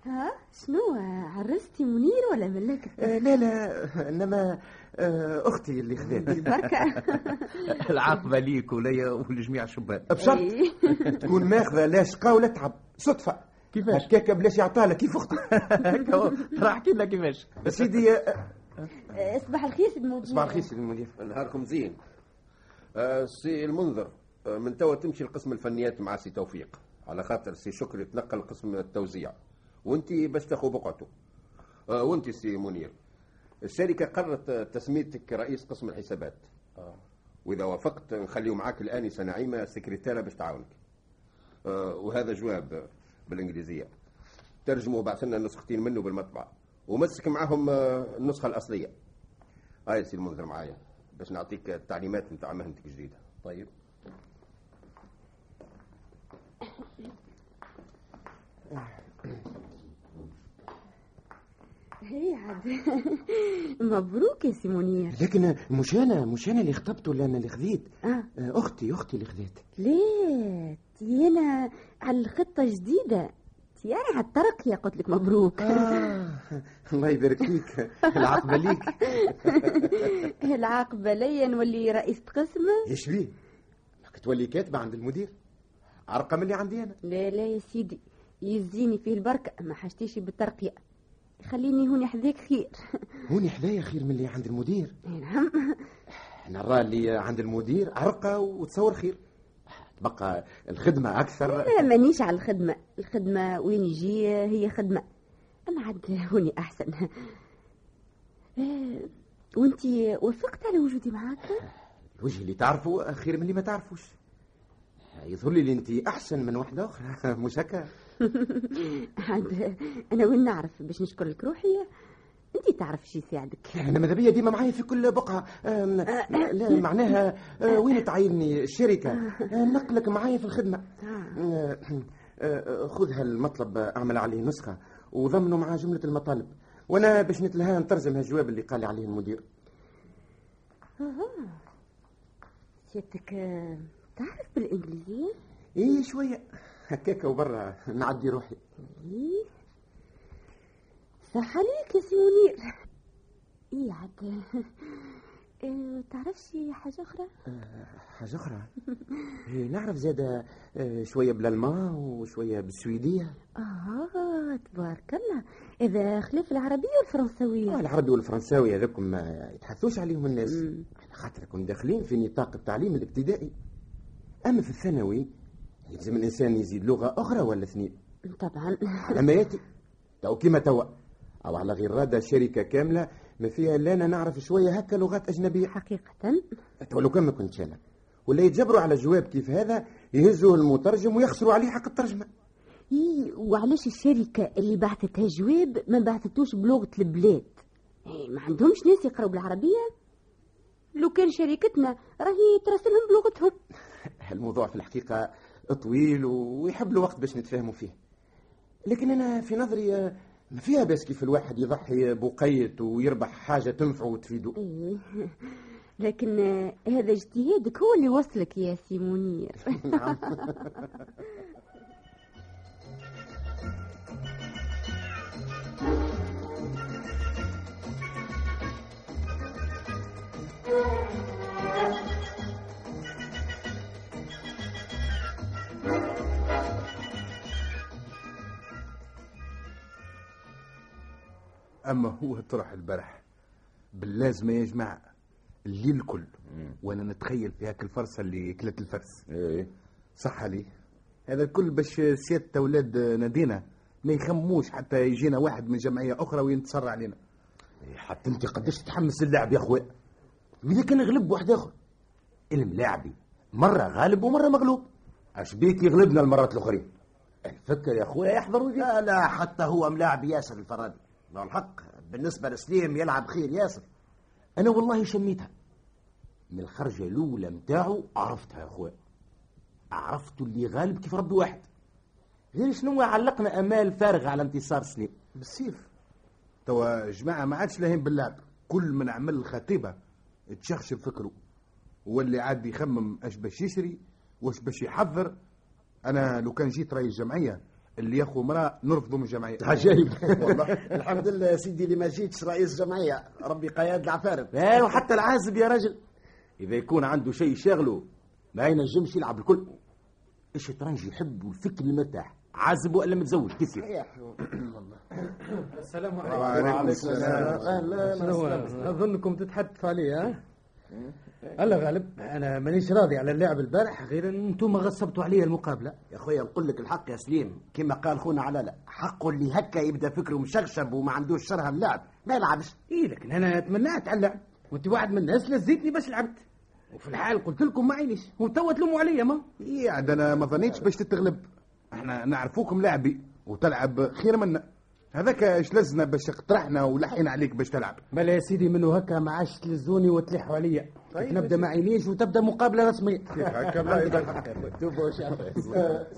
ها شنو عرستي منير ولا ملك؟ لا لا انما اختي اللي خذت بركه. العاقبه ليك وليا ولجميع الشباب بشرط تكون ماخذه لا شقا ولا تعب. صدفه كيفاش هكاك بلاش يعطاها كيف اختي. ترى احكي لنا كيفاش سيدي. صباح الخير سيدي المدير. صباح الخير سيدي المدير. نهاركم زين. سي المنذر من توا تمشي لقسم الفنيات مع سي توفيق، على خاطر سي شكري تنقل لقسم التوزيع وانتي باش تاخو بقعته. وانتي سي منير الشركه قررت تسميتك رئيس قسم الحسابات. واذا وافقت نخليو معاك الانسه نعيمه سكرتيره باش تعاونك. وهذا جواب بالانجليزيه ترجموا وبعث لنا نسختين منه بالمطبعه ومسك معاهم النسخه الاصليه. هاي سي المنذر معايا باش نعطيك التعليمات نتاع مهنتك الجديده. طيب. هي عاد مبروك يا سي منير. لكن مش انا اللي خطبت ولا انا اللي خذيت. اختي اللي خذيت. ليه انا على الخطه الجديده تياري على الترقيه قلت لك مبروك. الله يبارك فيك. العاقبه ليك. العاقبه ليا نولي رئيسة قسم. ايش بيه راك تولي كاتبه عند المدير عرقم اللي عندي انا. لا يا سيدي يزيني فيه البركه، ما حشتيش بالترقيه، خليني هوني حذاك خير. هوني حذايا خير من اللي عند المدير. نعم. نرى اللي عند المدير عرقه وتصور خير، تبقى الخدمه اكثر. لا مانيش على الخدمه، الخدمه وين يجي هي خدمه، انا عاد هوني احسن. وانتي وافقت على وجودي معاك؟ الوجه اللي تعرفه خير من اللي ما تعرفوش. يظهر لي اللي انتي احسن من واحده اخرى مش هكا؟ انا وين نعرف باش نشكرك روحي انت تعرف شي يساعدك. انا ماذا بيا ديما معايا في كل بقعه. لا معناها وين تعيني الشركه نقلك معايا في الخدمه. خذ هالمطلب اعمل عليه نسخه وضمنه مع جمله المطالب، وانا باش نتلها نترجم هالجواب اللي قال عليه المدير. شفتك تعرف بالانجليزيه؟ ايه شويه هكاكا وبرا نعدي روحي. ايه صح عليك يا سي منير. ايه عاد تعرفش حاجه اخرى؟ حاجه اخرى نعرف زاده شويه بالالمان وشويه بالسويديه. تبارك الله، اذا خلاف العربيه والفرنساويه. العربي والفرنساوي هذوكم ما يتحثوش عليهم الناس على خاطر كون داخلين في نطاق التعليم الابتدائي. اما في الثانوي يلزم الانسان يزيد لغه اخرى ولا اثنين طبعا. اما ياتي تو كيما توا او على غير راده شركه كامله ما فيها الا انا نعرف شويه هكا لغات اجنبيه. حقيقه تو لو كان ما كنتش انا ولا يتجبروا على جواب كيف هذا يهزوه المترجم ويخسروا عليه حق الترجمه. وعلاش الشركه اللي بعثتها جواب ما بعثتوش بلغه البلاد؟ ما عندهمش ناس يقراوا بالعربيه. لو كان شركتنا راهي تراسلهم بلغتهم. الموضوع في الحقيقه طويل ويحب له وقت باش نتفاهموا فيه، لكن انا في نظري ما فيها باس كيف الواحد يضحي بقيت ويربح حاجه تنفعه وتفيده. لكن هذا اجتهادك هو اللي وصلك يا سي منير. نعم. اما هو طرح البارح باللازمه يا جماعه الليل الكل وانا نتخيل في هاك الفرصه اللي كلت الفرس. صح عليه هذا الكل باش سياده اولاد نادينا ما يخموش حتى يجينا واحد من جمعيه اخرى وينتصر علينا. حتى انت قداش تتحمس اللعب يا اخويا. واذا كان غلب واحد اخر الملاعبي مره غالب ومره مغلوب، اش بيك يغلبنا المرات الاخرين؟ الفكر يا اخويا يحضر ويجي. لا حتى هو ملاعب ياسر الفرادي. لا الحق بالنسبه لسليم يلعب خير ياسر. انا والله شميتها من الخرجه الاولى متاعه عرفتها يا اخويا. عرفت اللي غالب كيف ربي واحد. غير شنو علقنا امال فارغه على انتصار سليم بالسيف. توا جماعه ما عادش لاهين باللعب، كل من عمل الخطيبه تشخش بفكره واللي عاد يخمم اش باش يشري واش باش يحضر. انا لو كان جيت راي الجمعيه اللي ياخو مرأة نرفضه من الجمعية. عجيب. والله الحمد لله سيدي اللي ما جيتش رئيس جمعية، ربي قياد العفارب. وحتى العازب يا رجل إذا يكون عنده شيء شغله ما ينجمش يلعب الكل. الشطرنج يحبوا الفكر المرتاح، عازب ولا متزوج كسر. السلام عليكم. وعليكم السلام. أهلا. أظنكم تتحدثوا علي ها؟ الله غالب انا مانيش راضي على اللعب البارح غير ان انتم غصبتوا عليا المقابله. يا خويا نقول لك الحق يا سليم كما قال خونا علاله، حقه اللي هكا يبدا فكره مشغشب وما عندوش شرها اللعب ما يلعبش. لكن انا تمنعت على اللعب وانت واحد من الناس لزيتني باش لعبت، وفي الحال قلت لكم ما عينيش وتوا تلوموا عليا. ما عاد انا ما ظنيتش باش تتغلب، احنا نعرفوكم لعبي وتلعب خير منا. هذاك اش لزنا باش اقترحنا ولحقنا عليك باش تلعب. بلا يا سيدي منو هكا ما عادش تلزوني وتلحوا عليا. طيب نبدا ما عينيش وتبدا مقابله رسميه. هكا الله يبارك فيك.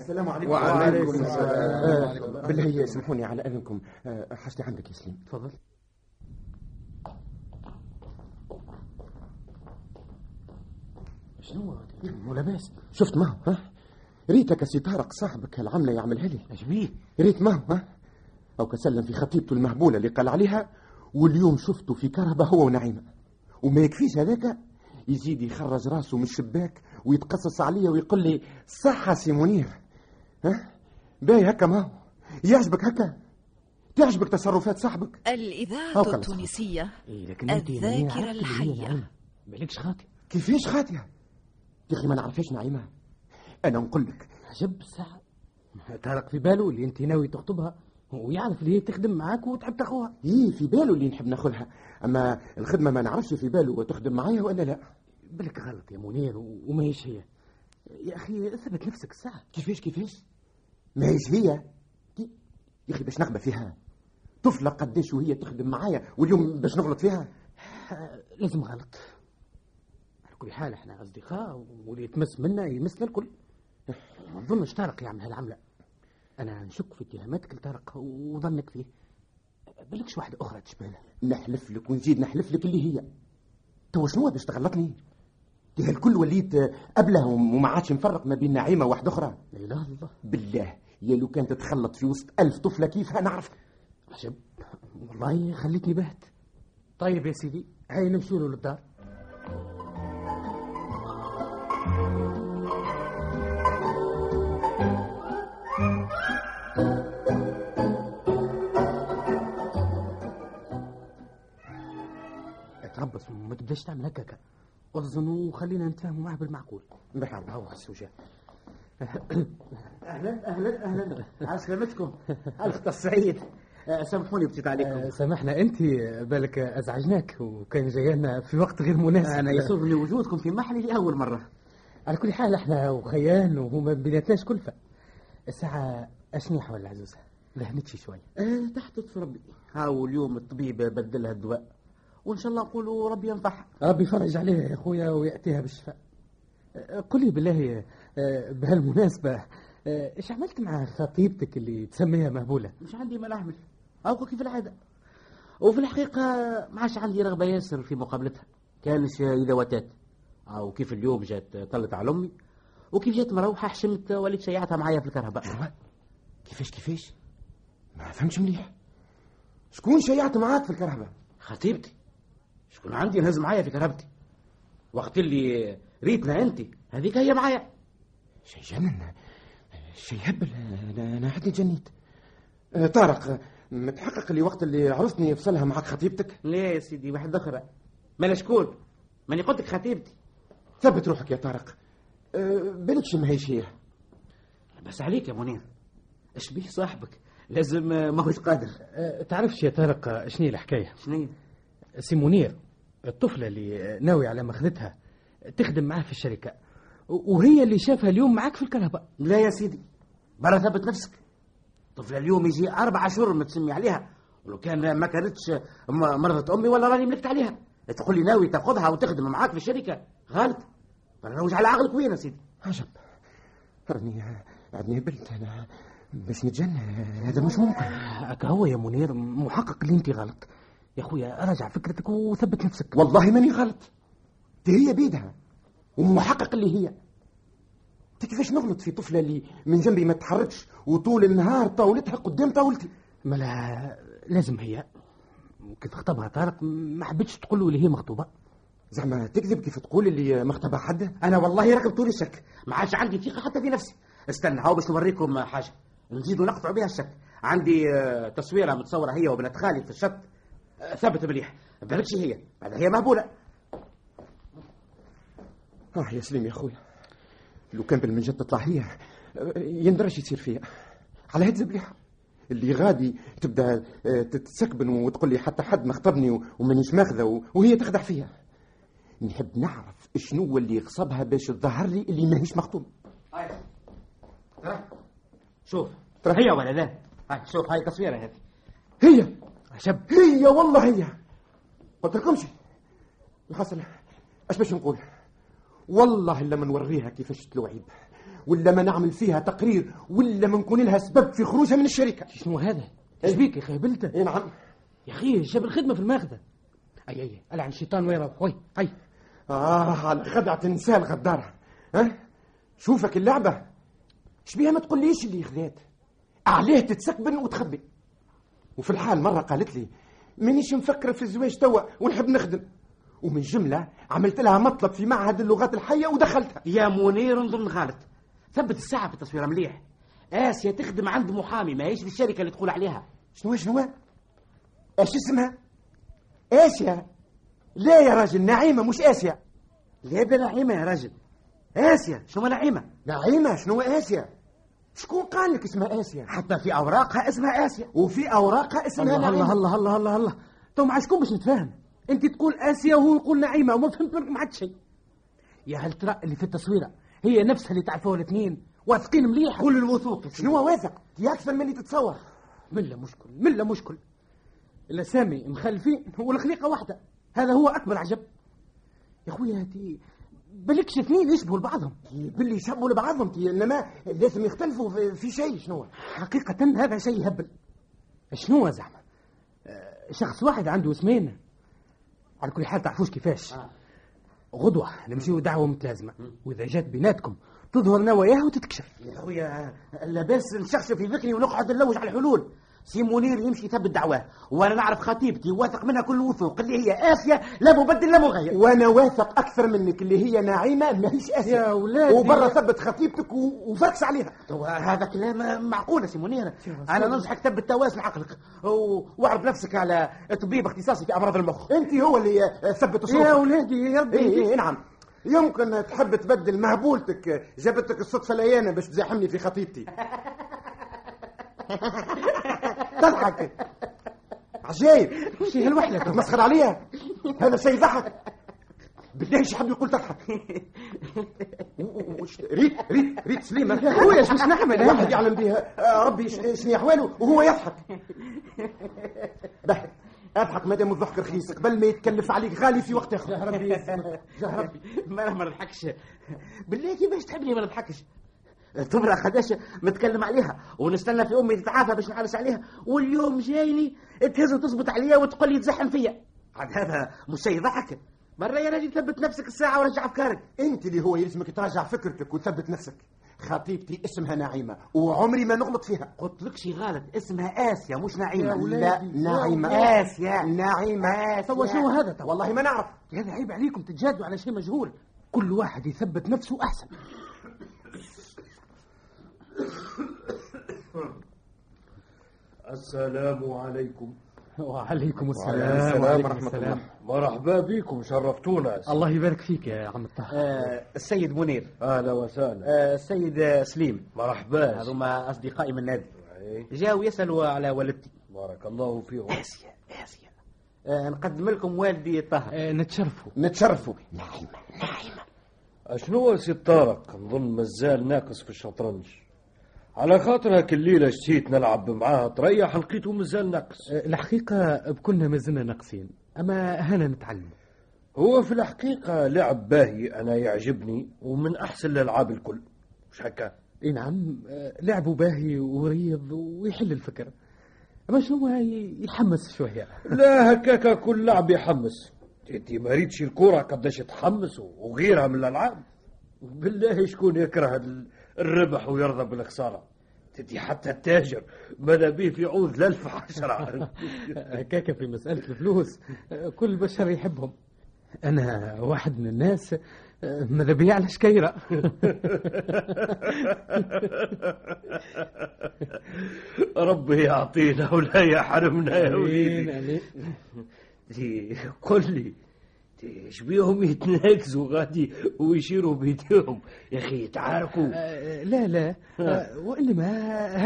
السلام عليكم. وعليكم السلام. بالله سمحوني على اذنكم حاجتي عندك يا سليم. تفضل. شنو مو لاباس؟ شفت ما ها ريتك سي طارق صاحبك هالعمله يعملها لي. اجميه ريت ما ها أو كسلم في خطيبته المهبولة اللي قال عليها، واليوم شفته في كربة هو ونعيمة. وما يكفيش هذاك يزيد يخرج راسه من الشباك ويتقصص عليا ويقول لي صحة سي منير. ها باي هكا ما يعجبك هكا؟ تعجبك تصرفات صاحبك؟ الإذاعة التونسية الذاكرة الحية. مالكش خاطئة. كيفاش خاطئة يا أخي؟ ما نعرفش نعيمة. أنا نقول لك عجب ساعة طارق في باله اللي أنت ناوي تخطبها ويعرف اللي هي تخدم معاك وتحب تاخوها. في باله اللي نحب ناخذها، اما الخدمه ما نعرفش في باله وتخدم معايا ولا لا. بالك غلط يا منير وماهيش هي. يا اخي اثبت نفسك الساعه. كيفاش؟ ماهيش هي يا اخي باش نقبل فيها؟ طفله قداش وهي تخدم معايا واليوم باش نغلط فيها؟ لازم غلط. على كل حال احنا اصدقاء واللي يتمس منا يمسنا الكل. ما نظنش طارق يعمل هالعمله. انا نشك في اتهاماتك لطارق وظنك فيه. بلكش واحده اخرى تشبهنا. نحلف لك ونزيد نحلف لك اللي هي. تو شنو باش تغلطني؟ دي هالكل وليت قبلهم وما عادش نفرق ما بين نعيمه وواحده اخرى. لا اله الا الله. بالله يا لو كانت تتخلط في وسط 1000 طفله كيفها نعرف. عجب والله خليتني بهت. طيب يا سيدي هاي نمشي له للدار. اتربص ما تبداش تعمل هكاك اظن وخلينا نتفاهموا معه بالمعقول. بحال هو السوجا. اهلا اهلا اهلا على سلامتكم. الخط السعيد. سامحوني بتيت عليكم. سامحنا انت بالك ازعجناك وكان جاينا في وقت غير مناسب. انا يسرني وجودكم في محلي لاول مره. على كل حال احنا وخيان وهما بيناتناش كلفه. الساعه اشنيحه ولا عزوزه؟ لهنتشي شويه. تحت لطف ربي. هاو اليوم الطبيب بدلها الدواء وان شاء الله نقولوا ربي ينفعها. ربي يفرج عليها يا خويا وياتيها بالشفاء. قل لي بالله بهالمناسبه ايش عملت مع خطيبتك اللي تسميها مهبوله؟ مش عندي ما نعمل أو كيف العادة، وفي الحقيقة ما عادش عندي رغبة ياسر في مقابلتها. كانش إذا وتات أو كيف اليوم جات طلت على أمي، وكيف جات مروحة حشمت وليت شيعتها معايا في الكهرباء. كيفاش ما فهمتش مليح. شكون شيعت معاك في الكهرباء؟ خطيبتي. شكون عندي نهز معايا في كهربتي وقت اللي ريتنا أنت هذيك هي معايا. شي جنن شي هبل. أنا حد جنيت. طارق متحقق اللي وقت اللي عرفتني فصلها معك خطيبتك؟ ليه يا سيدي واحد اخرى. مالا شكون؟ ماني قلت لك خطيبتي. ثبت روحك يا طارق. بالكش ما هيش هي. بس عليك يا منير اش بيه صاحبك لازم ماهوش قادر. تعرفش يا طارق شنو الحكايه؟ شنو؟ سي منير الطفله اللي ناوي على ماخذتها تخدم معاه في الشركه وهي اللي شافها اليوم معك في الكهرباء. لا يا سيدي برا ثبت نفسك. طفلة اليوم يجي 4 أشهر متسمي عليها، ولو كان ما كانتش مرضت أمي ولا راني ملكت عليها. تقول لي ناوي تاخذها وتخدم معاك في الشركة؟ غلط. أنا وجع على عقلك وين يا سيدي؟ عجب. راني هبلت أنا باش نتجنن. هذا مش ممكن. هكا هو يا منير محقق اللي أنت غلط. يا خويا راجع فكرتك وثبت نفسك. والله ماني غلط. دي هي بيدها ومحقق اللي هي. كيفاش نغلط في طفله اللي من جنبي ما تحركش وطول النهار طاولتها قدام طاولتي؟ ملا لازم هي. وكيف خطبها طارق ما حبيتش تقول له اللي هي مخطوبه. زعما تكذب كيف تقول اللي مخطبه حد؟ انا والله راكب طول الشك. ما عادش عندي ثقه حتى في نفسي. استنى هاو باش نوريكم حاجه نزيدوا نقطعوا بها الشك. عندي تصويره متصوره هي وبنت خالي في الشط. ثابت مليح. بالكش هي. بعد هي مهبوله. يا سليم يا خويا لو كان بالمنجد تطلع هي يندرش يصير فيها على هاد زبليحة اللي غادي تبدا تتسكبن وتقول لي حتى حد ما خطبني ومانيش ماخذه وهي تخدع فيها. نحب نعرف شنو اللي غصبها باش تظهر لي اللي ماهيش مخطوب. هاي ترى شوف ترى هي ولا لا؟ هاي شوف هاي تصويره هذه هي. عجب هي والله هي. قلت لكمش الحصل اش باش نقول. والله لما نوريها كيفاش تلوعب ولا ما نعمل فيها تقرير ولا ما نكون لها سبب في خروجها من الشركه. شنو هذا؟ ايش بيك يا اخي هبلته؟ اي نعم يا اخي جاب الخدمه في الماخذه. اي قلع الشيطان وين راهو خويا. اي على خدعه انسان غداره. ها شوفك اللعبه شبيها. ما تقوليش اللي خذات عليه تتسكبن وتخبي. وفي الحال مره قالت لي مانيش مفكره في الزواج توا ونحب نخدم، ومن جملة عملت لها مطلب في معهد اللغات الحية ودخلتها. يا منير نظن غلط. ثبت الساعة في التصوير مليح. آسيا تخدم عند محامي ماهيش في الشركة اللي تقول عليها. شنو ايش اسمها؟ آسيا. لا يا راجل نعيمة مش آسيا. لا بلا نعيمة يا راجل. آسيا. شنو نعيمة؟ نعيمة شنو آسيا؟ شكون قال لك اسمها آسيا؟ حتى في أوراقها اسمها آسيا وفي أوراقها اسمها نعيمة. الله الله الله الله الله. تو مع شكون باش نتفاهم؟ انت تقول آسيا وهو يقول نعيمة وما فهمت منكم حتى شيء. يا هل ترى اللي في التصويرة هي نفسها اللي تعرفوها الاثنين واثقين مليح. كل الوثوق. شنو واثق؟ دي أكثر من اللي تتصور. ملا مشكل الاسامي مخلفين والخليقه واحده، هذا هو اكبر عجب يا خويا. هاتي بالكش اثنين يشبهوا لبعضهم، باللي يشبهوا لبعضهم انما لازم يختلفوا في شيء. شنو حقيقه هذا شيء هبل. شنو زعما شخص واحد عنده اسمين؟ على كل حال تعرفوش كيفاش. غدوه نمشيو دعوه متلازمه، واذا جات بيناتكم تظهر نواياه وتتكشف. يا خويا لاباس نشخشف في ذكري ونقعد نلوج على الحلول. سي منير يمشي يثبت دعواه، وانا نعرف خطيبتي واثق منها كل وثوق اللي هي آسيا لا مبدل لا مغير، وانا واثق اكثر منك اللي هي نعيمه ماهيش آسيا. يا ولادي وبره ثبت خطيبتك وفاكس عليها. هذا كلام معقول سي منير؟ انا ننصحك ثبت توازن عقلك واعرض نفسك على طبيب اختصاصي في امراض المخ، انت هو اللي ثبت الصوره. يا ولادي يا ربي. إيه نعم، يمكن تحب تبدل مهبولتك، جابتك الصدفه ليانا باش تزاحمني في خطيبتي. تضحك عجيب شي هالوحله تمسخر عليها، هذا شيء ضحك بالله. شي حب يقول تضحك. ريت سليمه هو مش نحمل، واحد يعلم بها ربي شنو احواله وهو يضحك. بحث اضحك مادام الضحك رخيص قبل ما يتكلف عليك غالي في وقت اخر. ربي يا ربي ما نضحكش بالله. كيفاش تحبني ما نضحكش؟ الطبرة خداشة متكلم عليها ونستنى في أمي تتعافى باش نعالج عليها، واليوم جايني تهز وتزبط عليا وتقول لي تزحم فيا. عاد هذا مش شيء ضحك. مرة يا راجل ثبت نفسك الساعة ورجع أفكارك. أنت اللي هو يلزمك تراجع فكرتك وتثبت نفسك. خطيبتي اسمها نعيمة وعمري ما نغلط فيها. قلت لك شي غلط، اسمها آسيا مش نعيمة. لا نعيمة آسيا. نعيمة آسيا. طب شنو هذا؟ والله ما نعرف. هذا عيب عليكم تتجادلوا على شيء مجهول. كل واحد يثبت نفسه أحسن. السلام عليكم. وعليكم السلام ورحمة الله. مرحبا بكم، شرفتونا. الله يبارك فيك يا عم الطاهر. السيد منير اهلا وسهلا. السيد سليم مرحبا. هذوما اصدقائي من النادي، جاوا يسالوا على والدتي. بارك الله فيهم. آسيا نقدم لكم والدي الطاهر. نتشرفوا. نعيمة اشنو سي طارق؟ نظن مازال ناقص في الشطرنج، على خاطر هاك الليله شتيت نلعب معاها تريح لقيته مازال ناقص. الحقيقه بكلنا مازلنا ناقصين، اما هنا نتعلم. هو في الحقيقه لعب باهي، انا يعجبني ومن احسن الالعاب الكل. مش هكا؟ اي نعم، لعبه باهي وريض ويحل الفكر. اما شنو يحمس شويه؟ لا هكاك كل لعب يحمس. انت ما ريتش الكره قداش تحمس وغيرها من الالعاب. بالله شكون يكره الربح ويرضى بالخساره؟ تدي حتى التاجر ماذا بيه في عوز للف عشرة. هكاك في مساله الفلوس كل البشر يحبهم. انا واحد من الناس ماذا بيه على شكيره. ربي يعطينا ولا يحرمنا يا وليدي. قل لي شبيهم يتناكزوا غادي ويشيروا بيديهم يا أخي يتعاركوا؟ لا وإنما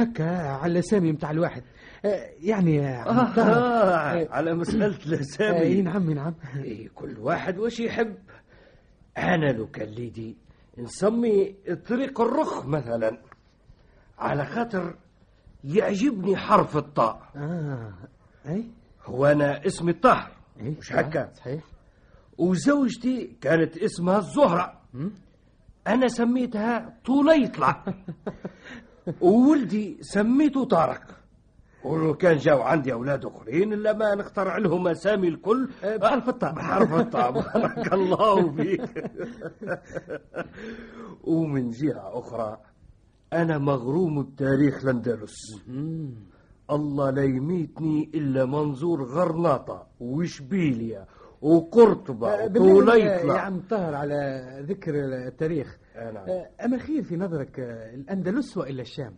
هكا على سامي متاع الواحد. يعني على مسألة الأسامي. نعم كل واحد واش يحب. أنا لو كان ليدي نسمي طريق الرخ مثلا، على خاطر يعجبني حرف الطاء. هو أنا اسمي الطاهر مش هكا؟ صحيح. وزوجتي كانت اسمها الزهرة، أنا سميتها طولي يطلع. وولدي سميته طارق. ولو كان جاو عندي أولاد أخرين إلا ما نخترع لهم أسامي الكل بحرف الطاء. بارك الله فيك. ومن جهة أخرى أنا مغروم بتاريخ الأندلس. الله لا يميتني إلا منظور غرناطة وشبيليا وقرطبة وليطلع. يا عم طاهر على ذكر التاريخ، أما خير في نظرك الأندلس وإلا الشام؟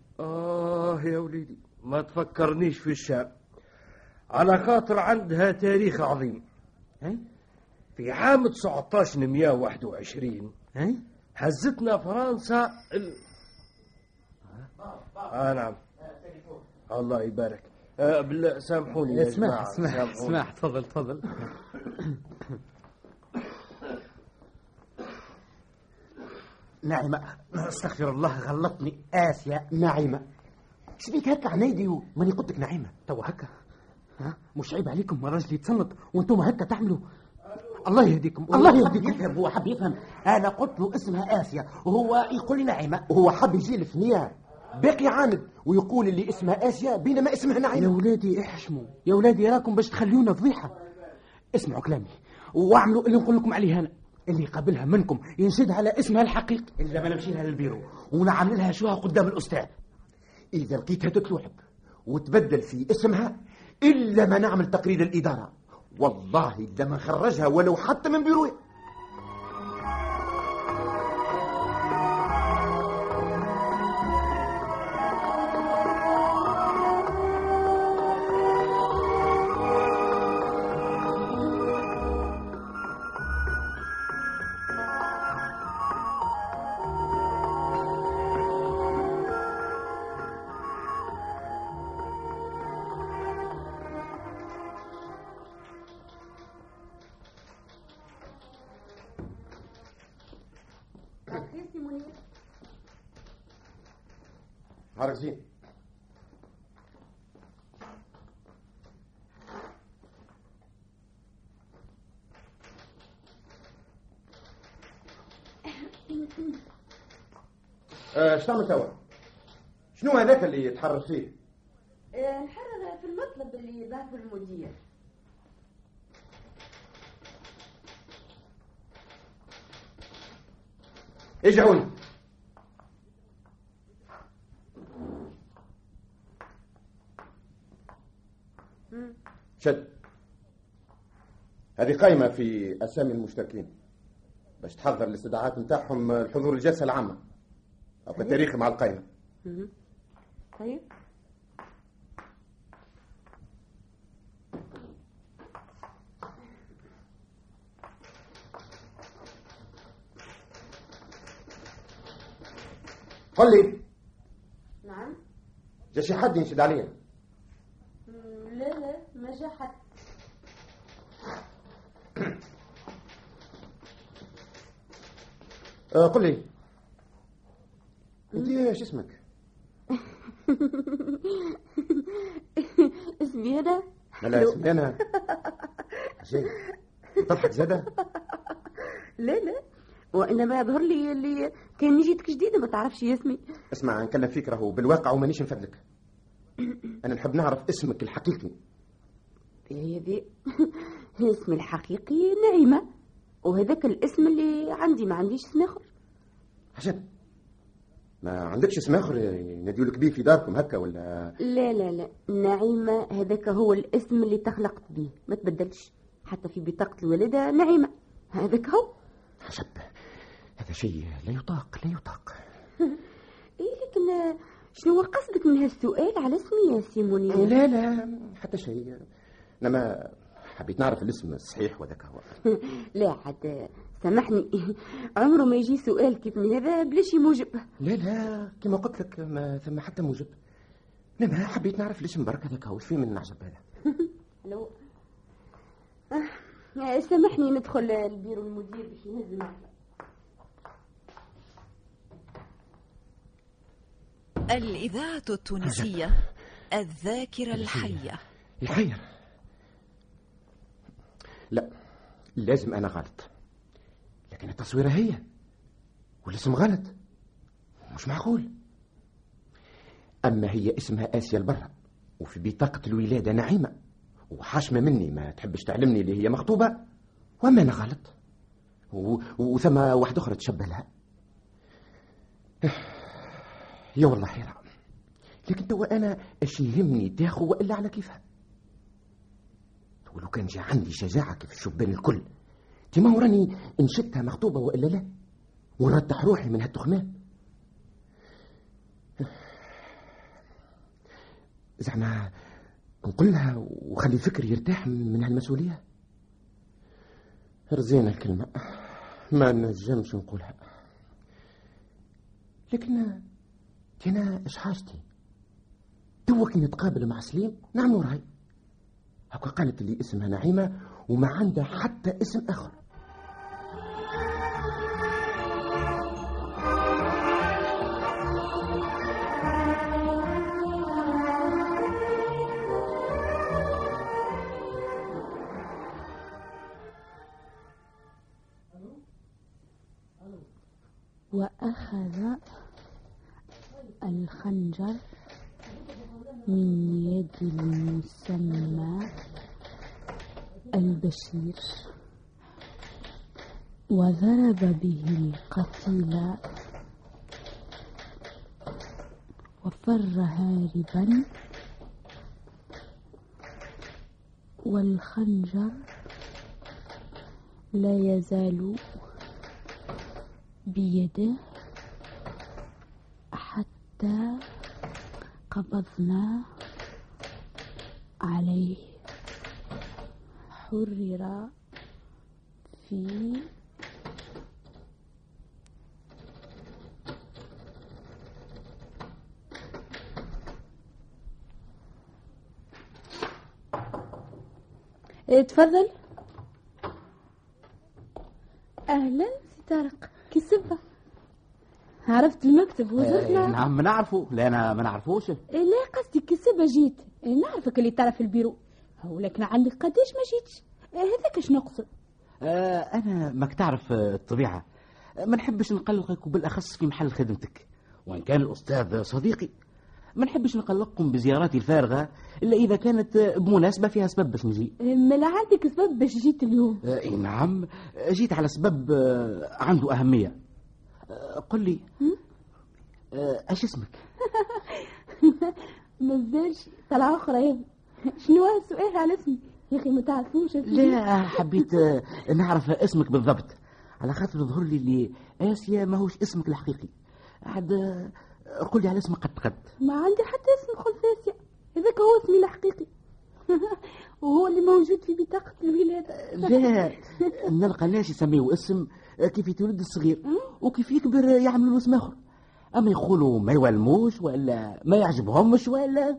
يا وليدي ما تفكرنيش في الشام، على خاطر عندها تاريخ عظيم. في عام 1921 هزتنا فرنسا نعم. الله يبارك. بالله سامحوني يا جماعة. اسمح تفضل. نعيمة استغفر الله غلطني. آسيا نعيمة. شبيك هكا عنيدي وماني قلتك نعيمة توا هكا؟ ها مش عيب عليكم راجل يتصنت وانتم هكا تعملوا؟ الله يهديكم الله يهديكم. يفهم هو حب يفهم. انا قلت له اسمها آسيا وهو يقول لي نعيمة. وهو حب يجي لفنيا باقي عامد ويقول اللي اسمها آسيا بينما اسمها نعيمة. يا ولادي احشموا يا ولادي راكم باش تخليونا فضيحة. اسمعوا كلامي واعملوا اللي نقول لكم عليه. انا اللي يقابلها منكم ينشدها على اسمها الحقيقي الا ما نمشي لها للبيرو ونعمل لها شوها قدام الاستاذ. اذا لقيتها تتلوحق وتبدل في اسمها الا ما نعمل تقرير الاداره والله لما نخرجها ولو حتى من بيروي. هاركزين شتعمل توا؟ شنو هذاك اللي تحرر فيه؟ نحرر في المطلب اللي ضافه المدير. اجعوني شد. هذه قائمة في أسامي المشتركين باش تحضر الاستدعاءات نتاعهم الحضور الجلسة العامة أو التاريخ مع القائمة. طيب قل لي. نعم جا شي حد ينشد عليا؟ لا ما جا حد. قل لي انت ايش اسمك؟ اسمي هذا؟ لا اسمي انا. جاي تضحك زاده؟ لا وانما يظهر لي اللي كان جيتك جديده ما تعرفش اسمي. اسمع نكلم فيك راهو بالواقع ومانيش نفدلك. انا نحب نعرف اسمك الحقيقي. هذا اسمي الحقيقي نعيمه وهذاك الاسم اللي عندي. ما عنديش اسم اخر. عشان ما عندكش اسم اخر يناديولك بيه في داركم هكا ولا؟ لا نعيمه هذاك هو الاسم اللي تخلقت بيه ما تبدلش حتى في بطاقه الوالده نعيمه هذاك هو. عجب هذا شيء لا يطاق. ايه لكن شنو قصدك من هالسؤال على اسمي يا سيمونيا؟ لا حتى شيء. لما حبيت نعرف الاسم الصحيح وذاك هو. لا حتى سامحني عمره ما يجي سؤال كيف من هذا بلا شي موجب. لا كما قلت لك ما ثم حتى موجب. لما حبيت نعرف الاسم برك هذاك هو. في من نعجب هذا؟ لو سامحني ندخل البيرو المدير باش نهز المحفظة. الإذاعة التونسية الذاكرة الحية. يحير. لا لازم أنا غلط. لكن التصويرة هي والاسم غلط مش معقول. أما هي اسمها آسيا البرة وفي بطاقة الولادة نعيمة وحشمة مني ما تحبش تعلمني اللي هي مخطوبة. وما أنا غلط وثم واحدة أخرى تشبه لها. يا والله حيرة. لكن توا أنا اش يهمني تاخو وإلا على كيفها. ولو كان جا عندي شجاعة كيف الشبان الكل تما وراني انشدتها مخطوبة وإلا لا ونرتاح روحي من هالتخمام. زعما نقولها وخلي فكري يرتاح من هالمسؤولية. رزينا الكلمة ما نجمش نقولها. لكن هنا اش حاجتي توك نتقابل مع سليم نعملو راي هكا. قالت لي اسمها نعيمة وما عندها حتى اسم اخر. وأخذ الخنجر من يد المسمى البشير وضرب به القتيل وفر هاربا، والخنجر لا يزال بيده حتى قبضنا عليه. حرر في تفضل. اهلا سي طارق، كي سبه عرفت المكتب وزرنا؟ نعم نعرفه. لا انا ما نعرفوش. لا قصدي كي سبه جيت، نعرفك اللي ترى في البيرو، ولكن عندك قداش ما جيتش، هذاك اش نقصد. انا ماك تعرف الطبيعه، ما نحبش نقلقك، وبالاخص في محل خدمتك، وان كان الاستاذ صديقي ما نحبش نقلقكم بزياراتي الفارغه الا اذا كانت بمناسبه فيها سبب باش نجي. ملا عندك سبب باش جيت اليوم؟ اي نعم، جيت على سبب عنده اهميه. قل لي اش اسمك؟ مازالش طلعه اخرى. شنو السؤال على اسمي يا اخي؟ ما تعرفوش اسمي؟ لا حبيت نعرف اسمك بالضبط، على خاطر يظهر لي اللي اسيا ماهوش اسمك الحقيقي. عاد قل لي على اسمك. قد ما عندي حتى اسم خلفاسيا، هذاك هو اسمي الحقيقي وهو اللي موجود في بطاقة الولادة. لا نلقى ناس يسميه اسم كيف يتولد الصغير، وكيف يكبر يعملوا اسم آخر، أما يقولوا ما يولموش ولا ما يعجبهمش ولا،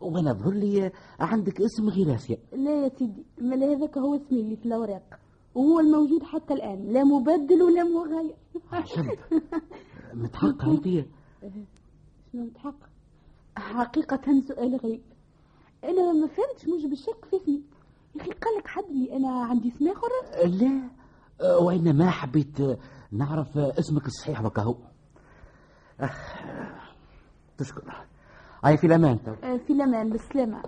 وأنا ظهر لي عندك اسم غراسيا. لا يا سيدي، ما هذاك هو اسمي اللي في الأوراق، وهو الموجود حتى الآن، لا مبدل ولا مغير. عشان متحقة أنتي؟ شنو متحقة؟ حقيقة سؤال غريب، أنا ما فهمتش موجب الشك في اسمي يا أخي. قال لك حد لي أنا عندي اسم آخر؟ لا، وإنما حبيت نعرف اسمك الصحيح بك هو. تشكر. هاي في الأمان. في الأمان، بالسلامة.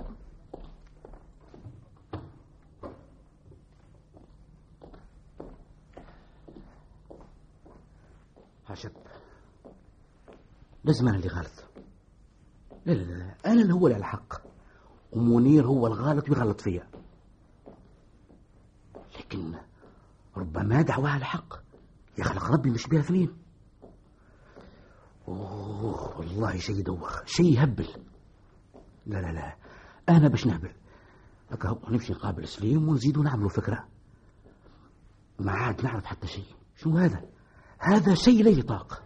عشب، لازم أنا اللي غلط. لا لا لا، أنا اللي هو اللي على الحق، ومنير هو الغلط ويغلط فيها، لكن ربما دعواها الحق يخلق ربي مش بها اثنين. اوه والله شيء دوخ، شيء هبل. لا لا لا، انا باش نهبل هكا، نمشي نقابل سليم ونزيدو نعملو فكره. ما عاد نعرف حتى شيء. شو هذا؟ هذا شيء لا يطاق.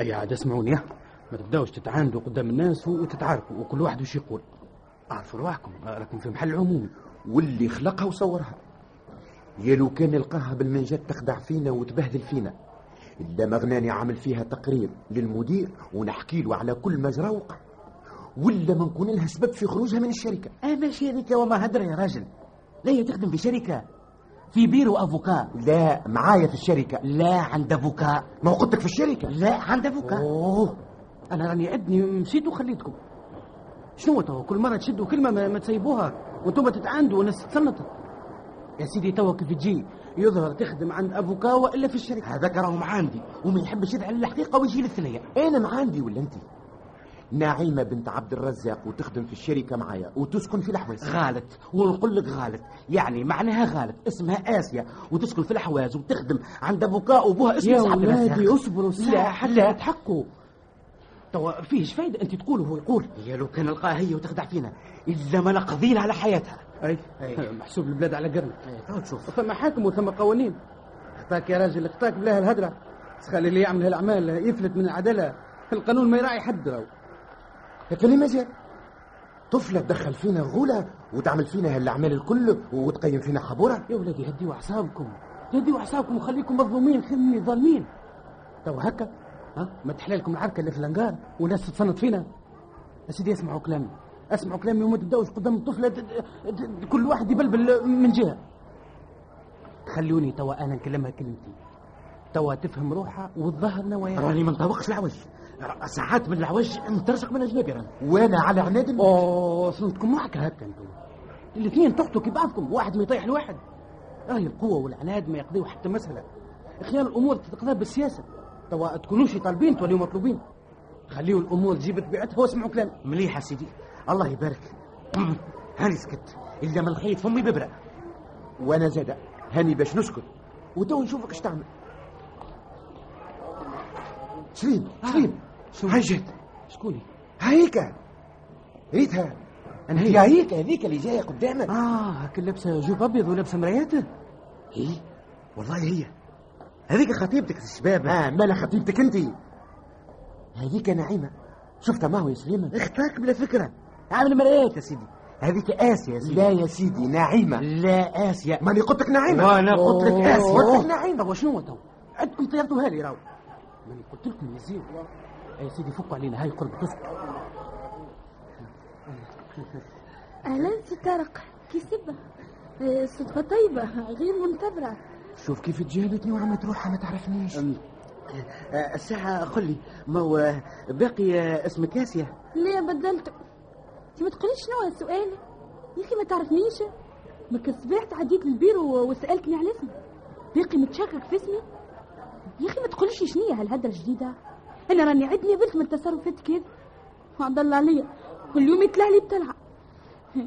أي عاد اسمعوني، ما تبداوش تتعاندوا قدام الناس وتتعاركوا وكل واحد وش يقول. اعرفوا رواحكم، راكم في محل عمومي، واللي خلقها وصورها يا لو كان لقاها بالمنجد تخدع فينا وتبهدل فينا. إلا مغناني عامل فيها تقرير للمدير ونحكي له على كل مجرى وقع، ولا ما نكون لها سبب في خروجها من الشركة. أما شركة وما هدرة يا راجل، لا هي تخدم في شركة، في بيرو افوكا. لا معايا في الشركه. لا عند افوكا. ما قلتك في الشركه. لا عند افوكا. اوه انا راني ادني مشيت وخليتكم. شنو توا كل مره تشدوا كلمه ما تسيبوها وانتم تتعاندوا والناس تتسنط؟ يا سيدي توا كيف تجي يظهر تخدم عند افوكا والا في الشركه، هذاك راهو معاندي وما يحبش يدعي للحقيقه ويجي للثنيه. انا معاندي ولا انت؟ نعيمة بنت عبد الرزاق وتخدم في الشركة معايا وتسكن في الحواز. غالط، ونقول لك غالط، يعني معناها غالط. اسمها آسيا وتسكن في الحواز وتخدم عند بكاء وبوها اسمها يا ولادي. اصبروا ساعة حتى تحقوا. توا فيهش فايدة انت تقول وهو يقول. يا لو كان نلقاها هي وتخدع فينا، إلا ما نقضينا على حياتها. أي محسوب البلاد على قرن. توا تشوف، ثم حاكم وثم قوانين. اعطاك يا راجل اعطاك بلاها الهدرة. خلي اللي يعمل هالاعمال يفلت من العداله، القانون ما يراعي حد. راهو هكذا مزيان، طفله تدخل فينا غوله وتعمل فينا هالاعمال الكل وتقيم فينا حبوره. يا ولادي هديوا اعصابكم، هديوا اعصابكم وخليكم مظلومين خير من ظالمين. تو هكا ها ما تحلالكم العركه اللي في الانقار وناس تصنت فينا. اسيدي اسمعوا كلامي، اسمعوا كلامي وما تبداوش قدام الطفله كل واحد يبلبل من جهه. خلوني توا انا نكلمها كلمتي، توا تفهم روحها وتظهر نواياها. راني ما نطوقش العوج، ساعات من العوج نترشق من اجنبي راني، وانا على عناد. اوه صنتكم معكه هكا انتم الاثنين تحتوا كي بعضكم، واحد ما يطيح الواحد. راهي القوه والعناد ما يقضيوا حتى مساله، خيار الامور تتقضى بالسياسه. توا تكونوش طالبين توليو مطلوبين، خليوا الامور تجيب طبيعتها واسمعوا كلام. مليحه سيدي، الله يبارك. هاني سكت، الا ما لقيت فمي ببره. وانا زاد هاني باش نسكت، وتو نشوفك اش تعمل. شريب شريب هاي جات. شكوني هايكا؟ ريتها انا هي هايكا هذيك اللي جايه قدامك. هاك لابسه جوب ابيض ولابسه مراياته. هي والله هي هذيك خطيبتك الشباب. مالا خطيبتك انت هذيك نعيمه؟ شفتها ما هو يا سليمان اختك بلا فكره، عامل مرايات يا سيدي. هذيك آسيا يا سيدي. لا يا سيدي نعيمة. لا آسيا، ماني قلت لك نعيمة. وانا قلت لك آسيا. قلت لك نعيمة وشنو تو؟ عندكم طيرتوها لي راهو. ماني قلت لكم يزيد يا سيدي فكوا علينا. هاي قرب تسكت. أهلا سي طارق. كي سبة صدفة طيبة غير منتظرة. شوف كيف تجاهلتني وعملت روحها ما تعرفنيش. الساعة قل لي ما هو باقي اسمك آسيا؟ لا بدلت. انت ما تقوليش شنو السؤال يا اخي، ما تعرفنيش؟ ما كسبعت عديت للبيرو وسالتني على اسمي، باقي متشكك في اسمي يا اخي. ما تقوليش شنو هالهدره الجديده، انا راني عدني بنت من التصرفات كذا. عبد الله عليا كل يوم يطلع لي بتلعب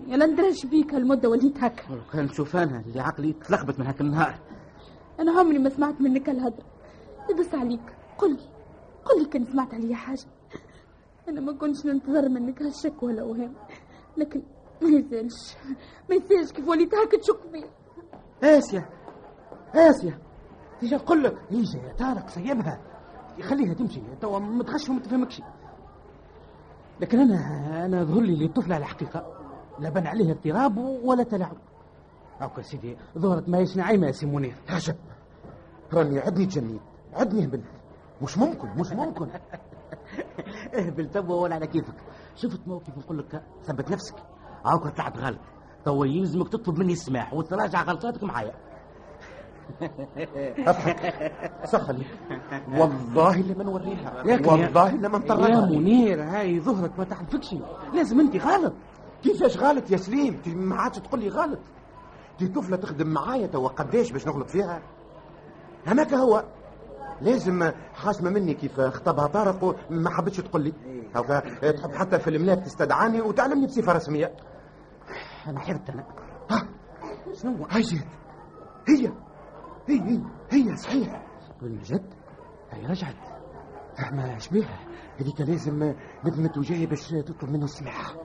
يا لندرش بيك هالمده وليت هكا. كان شوفانها اللي عقلي تلخبط من هاك النهار. انا عمري ما سمعت منك هالهدره، يبس عليك قل لي كان سمعت عليا حاجه. أنا ما كنتش ننتظر منك هالشك ولا وهم، لكن ما يزالش كيف وليت هاك تشك بي. آسيا تيجي نقول لك يجي يا طارق سيبها يخليها تمشي توا، ما تغش وما تفهمكش. لكن أنا ظهر لي للطفلة على حقيقة، لا بان عليها اضطراب ولا تلاعب. هاكا سيدي ظهرت ماهيش نعيمة يا سي منير. عجب، راني عدني تجنيت، عدني هبلت. مش ممكن اهبل توا ولا على كيفك. شفت موقف نقول لك ثبت نفسك، هاكا طلعت غلط. توا يلزمك تطلب مني السماح وتراجع غلطاتك معايا. اضحك صح لي، والله لما نوريها، والله لما نطلعها. يا منير هاي ظهرك ما تعرفكش، لازم انت غلط. كيفاش غلط يا سليم؟ ما عادش تقول لي غلط. دي طفله تخدم معايا، توا قداش باش نغلط فيها؟ هماك هو لازم حاسمه مني كيف خطبها طارق ما حبتش تقول لي. تحب حتى في الملاك تستدعاني وتعلمني بصفه رسميه. انا حرت انا. ها شنو عايشت؟ هي صحيح بالجد هي رجعت. ما شبيها هذيك لازم ندمت وجايه باش تطلب مني السماح.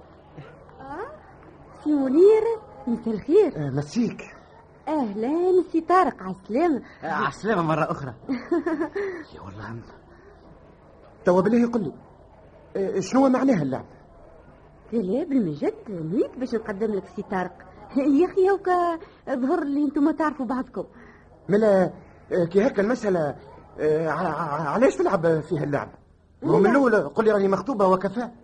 سي منير مساء الخير. مسيك. اهلا سي طارق. عسلامة عسلامة مرة أخرى. يا والله توا بالله يقول لي شنو معناها اللعبة؟ لا بالمجد نيت باش نقدم لك سي طارق. يا أخي هوكا ظهر لي أنتم ما تعرفوا بعضكم. ملا كي هكا المسألة علاش تلعب فيها اللعبة؟ ومن الأول قل لي راني مخطوبة وكفاء.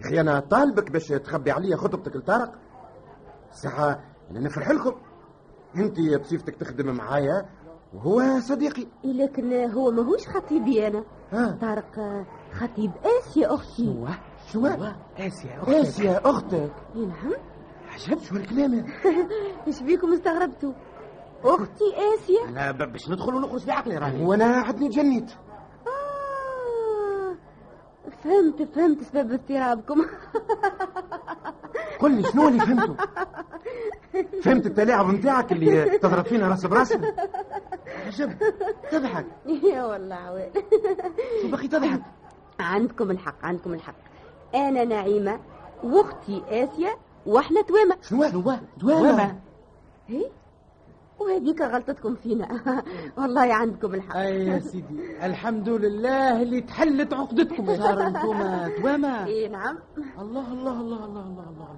يا أخي أنا طالبك باش تخبي عليا خطبتك لطارق. الساعة أنا نفرح لكم، انت بصفتك تخدم معايا وهو صديقي. لكن هو ماهوش خطيبي انا. طارق خطيب آسيا اختي. شو آسيا اختك؟ اي نعم. عجب شو الكلام. ايش بيكم استغربتوا؟ اختي آسيا. لا باش ندخل ونخرج في عقلي راني، وانا عدني جنيت. فهمت سبب اضطرابكم. قل لي شنو اللي فهمته؟ فهمت التلاعب نتاعك اللي تضرب فينا راس براس. عجب تضحك. يا والله عوال شو باقي تضحك؟ عندكم الحق. انا نعيمه واختي آسيا واحنا توامه. شنو توامه؟ ايه وهذيك غلطتكم فينا. والله عندكم الحق. اي يا سيدي الحمد لله اللي تحلت عقدتكم. صار انتوما تواما. اي نعم. الله الله الله الله الله الله.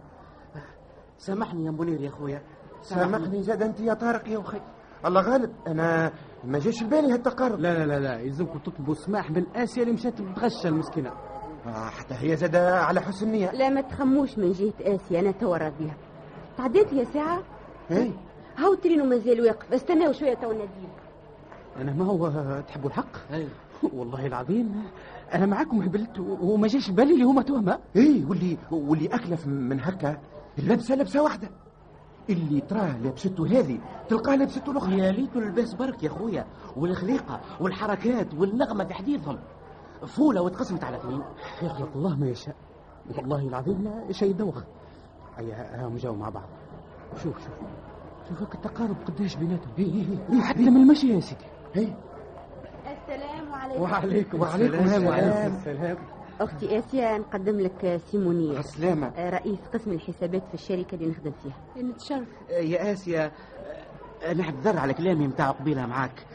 سامحني يا منير يا خويا. سامحني زاد انت يا طارق يا اخي. الله غالب انا ما جاش البالي هالتقارب. لا لا لا لا يلزمكم تطلبوا السماح من آسيا اللي مشات تتغشى المسكينه. حتى هي زاد على حسن نيه. لا ما تخموش من جهه آسيا انا تورى بيها. تعديت يا ساعه. اي هاو ترينو مازال واقف. استناو شويه تو ندير. انا ما هو تحبوا الحق. اي والله العظيم انا معاكم هبلت وما جاش بالي اللي هما تهمه. اي واللي اكلف من هكا اللبسه لبسه واحده اللي تراه لابسته هذه تلقاه لابسته الاخرى. يا ليت اللباس برك يا خويا والخليقه والحركات والنغمه تحديثهم فوله وتقسمت على اثنين. يخلق الله ما يشاء. والله العظيم شيء دوخ. هيا مجاو مع بعض. شوف شوف شوف هاك التقارب قداش بيناتهم. اي حتى من المشي يا سيدي. اي السلام عليكم. وعليكم السلام. وعليكم السلام. اختي آسيا نقدم لك سيمونية. السلامة. رئيس قسم الحسابات في الشركة اللي نخدم فيها. نتشرف. يا آسيا انا حتضر على كلامي متاع قبيلة معاك.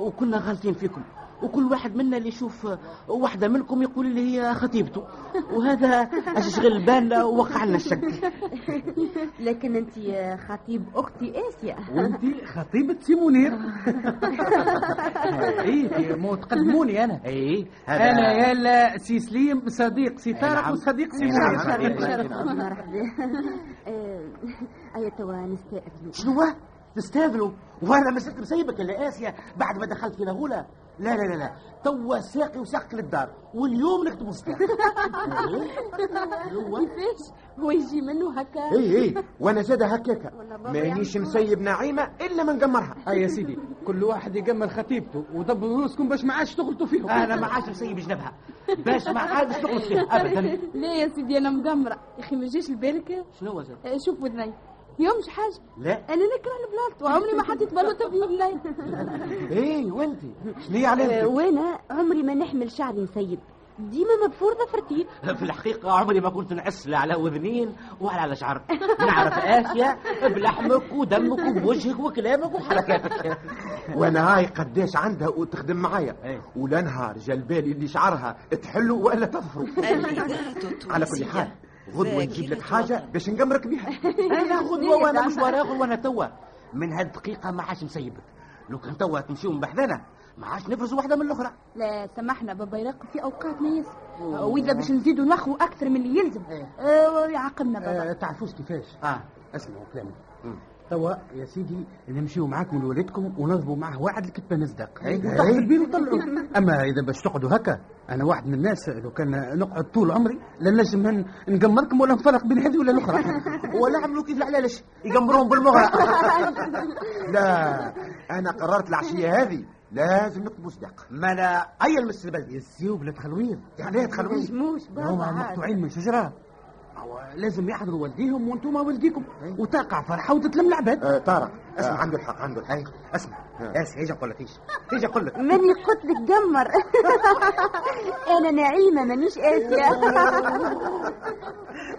وكنا غالطين فيكم وكل واحد منا اللي يشوف واحدة منكم يقول اللي هي خطيبته وهذا اشغل بالنا ووقع لنا الشك. لكن انت خطيب اختي آسيا وانت خطيبة سيمونير. ايه مو تقدموني انا. ايه انا يلا سي سليم صديق سي طارق وصديق سي منير. مرحبا. ايا توا نستقبلوا. شنو تستقبلوا وانا ما زلت مسيبك يا آسيا بعد ما دخلت في لاهولا. لا لا لا لا توا ساقي وساقك للدار واليوم نكتبوا السلاح. كيفاش هو يجي منه هكا؟ اي اي وانا زاد هكاكا مانيش مسيب نعيمه الا ما نقمرها. اي يا سيدي كل واحد يقمر خطيبته ودبروا روسكم باش ما عادش تغلطوا فيهم. انا ما عادش مسيب جنبها باش ما عادش تغلط فيها ابدا. لا يا سيدي انا مقمره يا اخي ما جاش لبالك. شنو زاد؟ شوف وذني يوم مش حاجه. لا انا نكره البلاط وعمري ما حد يتبلط في ودني. ايه وانت ليه عليك؟ وانا عمري ما نحمل شعري مسيب ديما مبفور ظفرتي. في الحقيقه عمري ما كنت نعس لا على وذنين ولا على شعرك. نعرف آسيا بلحمك ودمك ووجهك وكلامك وحركاتك. وانا هاي قداش عندها وتخدم معايا. ولا نهار جلبالي اللي شعرها تحلو ولا تظفرو. على كل حال غدوة نجيب لك حاجة باش نقمرك بيها. أنا غدوة وأنا مش وراغل وأنا توا من هالدقيقة ما عادش مسيبك. لو كان توا تمشيو من بحذنا ما عادش نفرزوا واحدة من الأخرى. لا سمحنا بابا يرق في أوقاتنا ياسر وإذا باش نزيدوا نخو أكثر من اللي يلزم. يعاقبنا بابا. تعرفوش كيفاش؟ اسمعوا كلامي. توا يا سيدي نمشيو معاكم لولدكم ونضربوا معه واحد الكتبه نصدق وتحضر بيه وطلعوا. اما اذا باش تقعدوا هكا انا واحد من الناس لو كان نقعد طول عمري لا نجم نقمركم ولا نفرق بين هذه ولا الاخرى. ولا عملوا كيف العلالش يقمروهم بالمغرق. لا انا قررت العشيه هذه لازم نكتبوا صدق. ما لا اي المس البلد يسيو بلا تخلوير. يعني تخلوير مش بابا هم مقطوعين من شجره لازم يحضروا والديهم وانتم والديكم وتقع فرحه وتتلم العباد. طارق اسمع عنده الحق عنده الحق. اسمع آسيا اجي اقول لك اجي اقول لك ماني قلت لك جمر. انا نعيمه مانيش آسيا.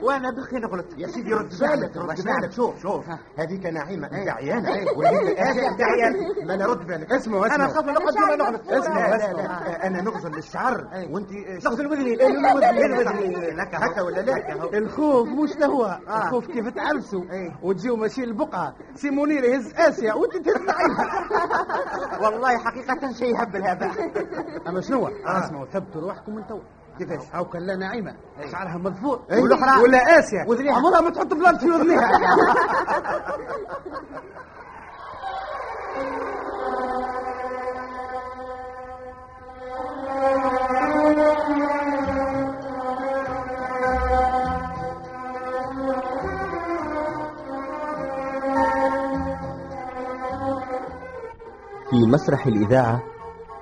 وانا بخي غلطت يا سيدي. رد بالك رد بالك. شوف شوف هذيك نعيمه انت عيانه وهذيك آسيا انت عيانه. ما انا رد بالك. اسمع اسمع انا خاف نقعد ديما نغلط. اسمع اسمع انا نغزل للشعر وانت تغزل وذني. لك هكا ولا لا؟ الخوف مش لهوى. الخوف كيف تعلسوا وتجيو ماشي البقعه سي منير يهز آسيا وانت تتعبها. والله حقيقه شيء هبل هذا. اما شنو اسمعوا ثبتوا روحكم من تو. كيفاش؟ او كان لا نعيمه شعرها مضفور والاخرى ولا آسيا عمرها ما تحط بلانت في اذنيها. في مسرح الإذاعة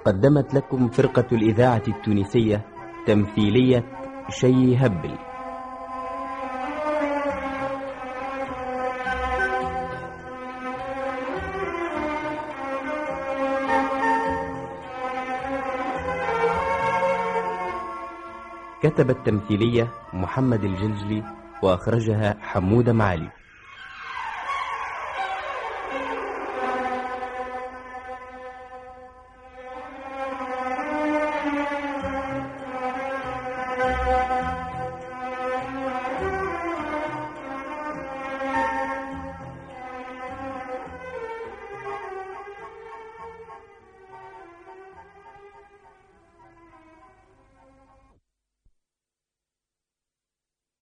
قدمت لكم فرقة الإذاعة التونسية تمثيلية شي هبل. كتب التمثيلية محمد الجلجلي وأخرجها حمودة معالي.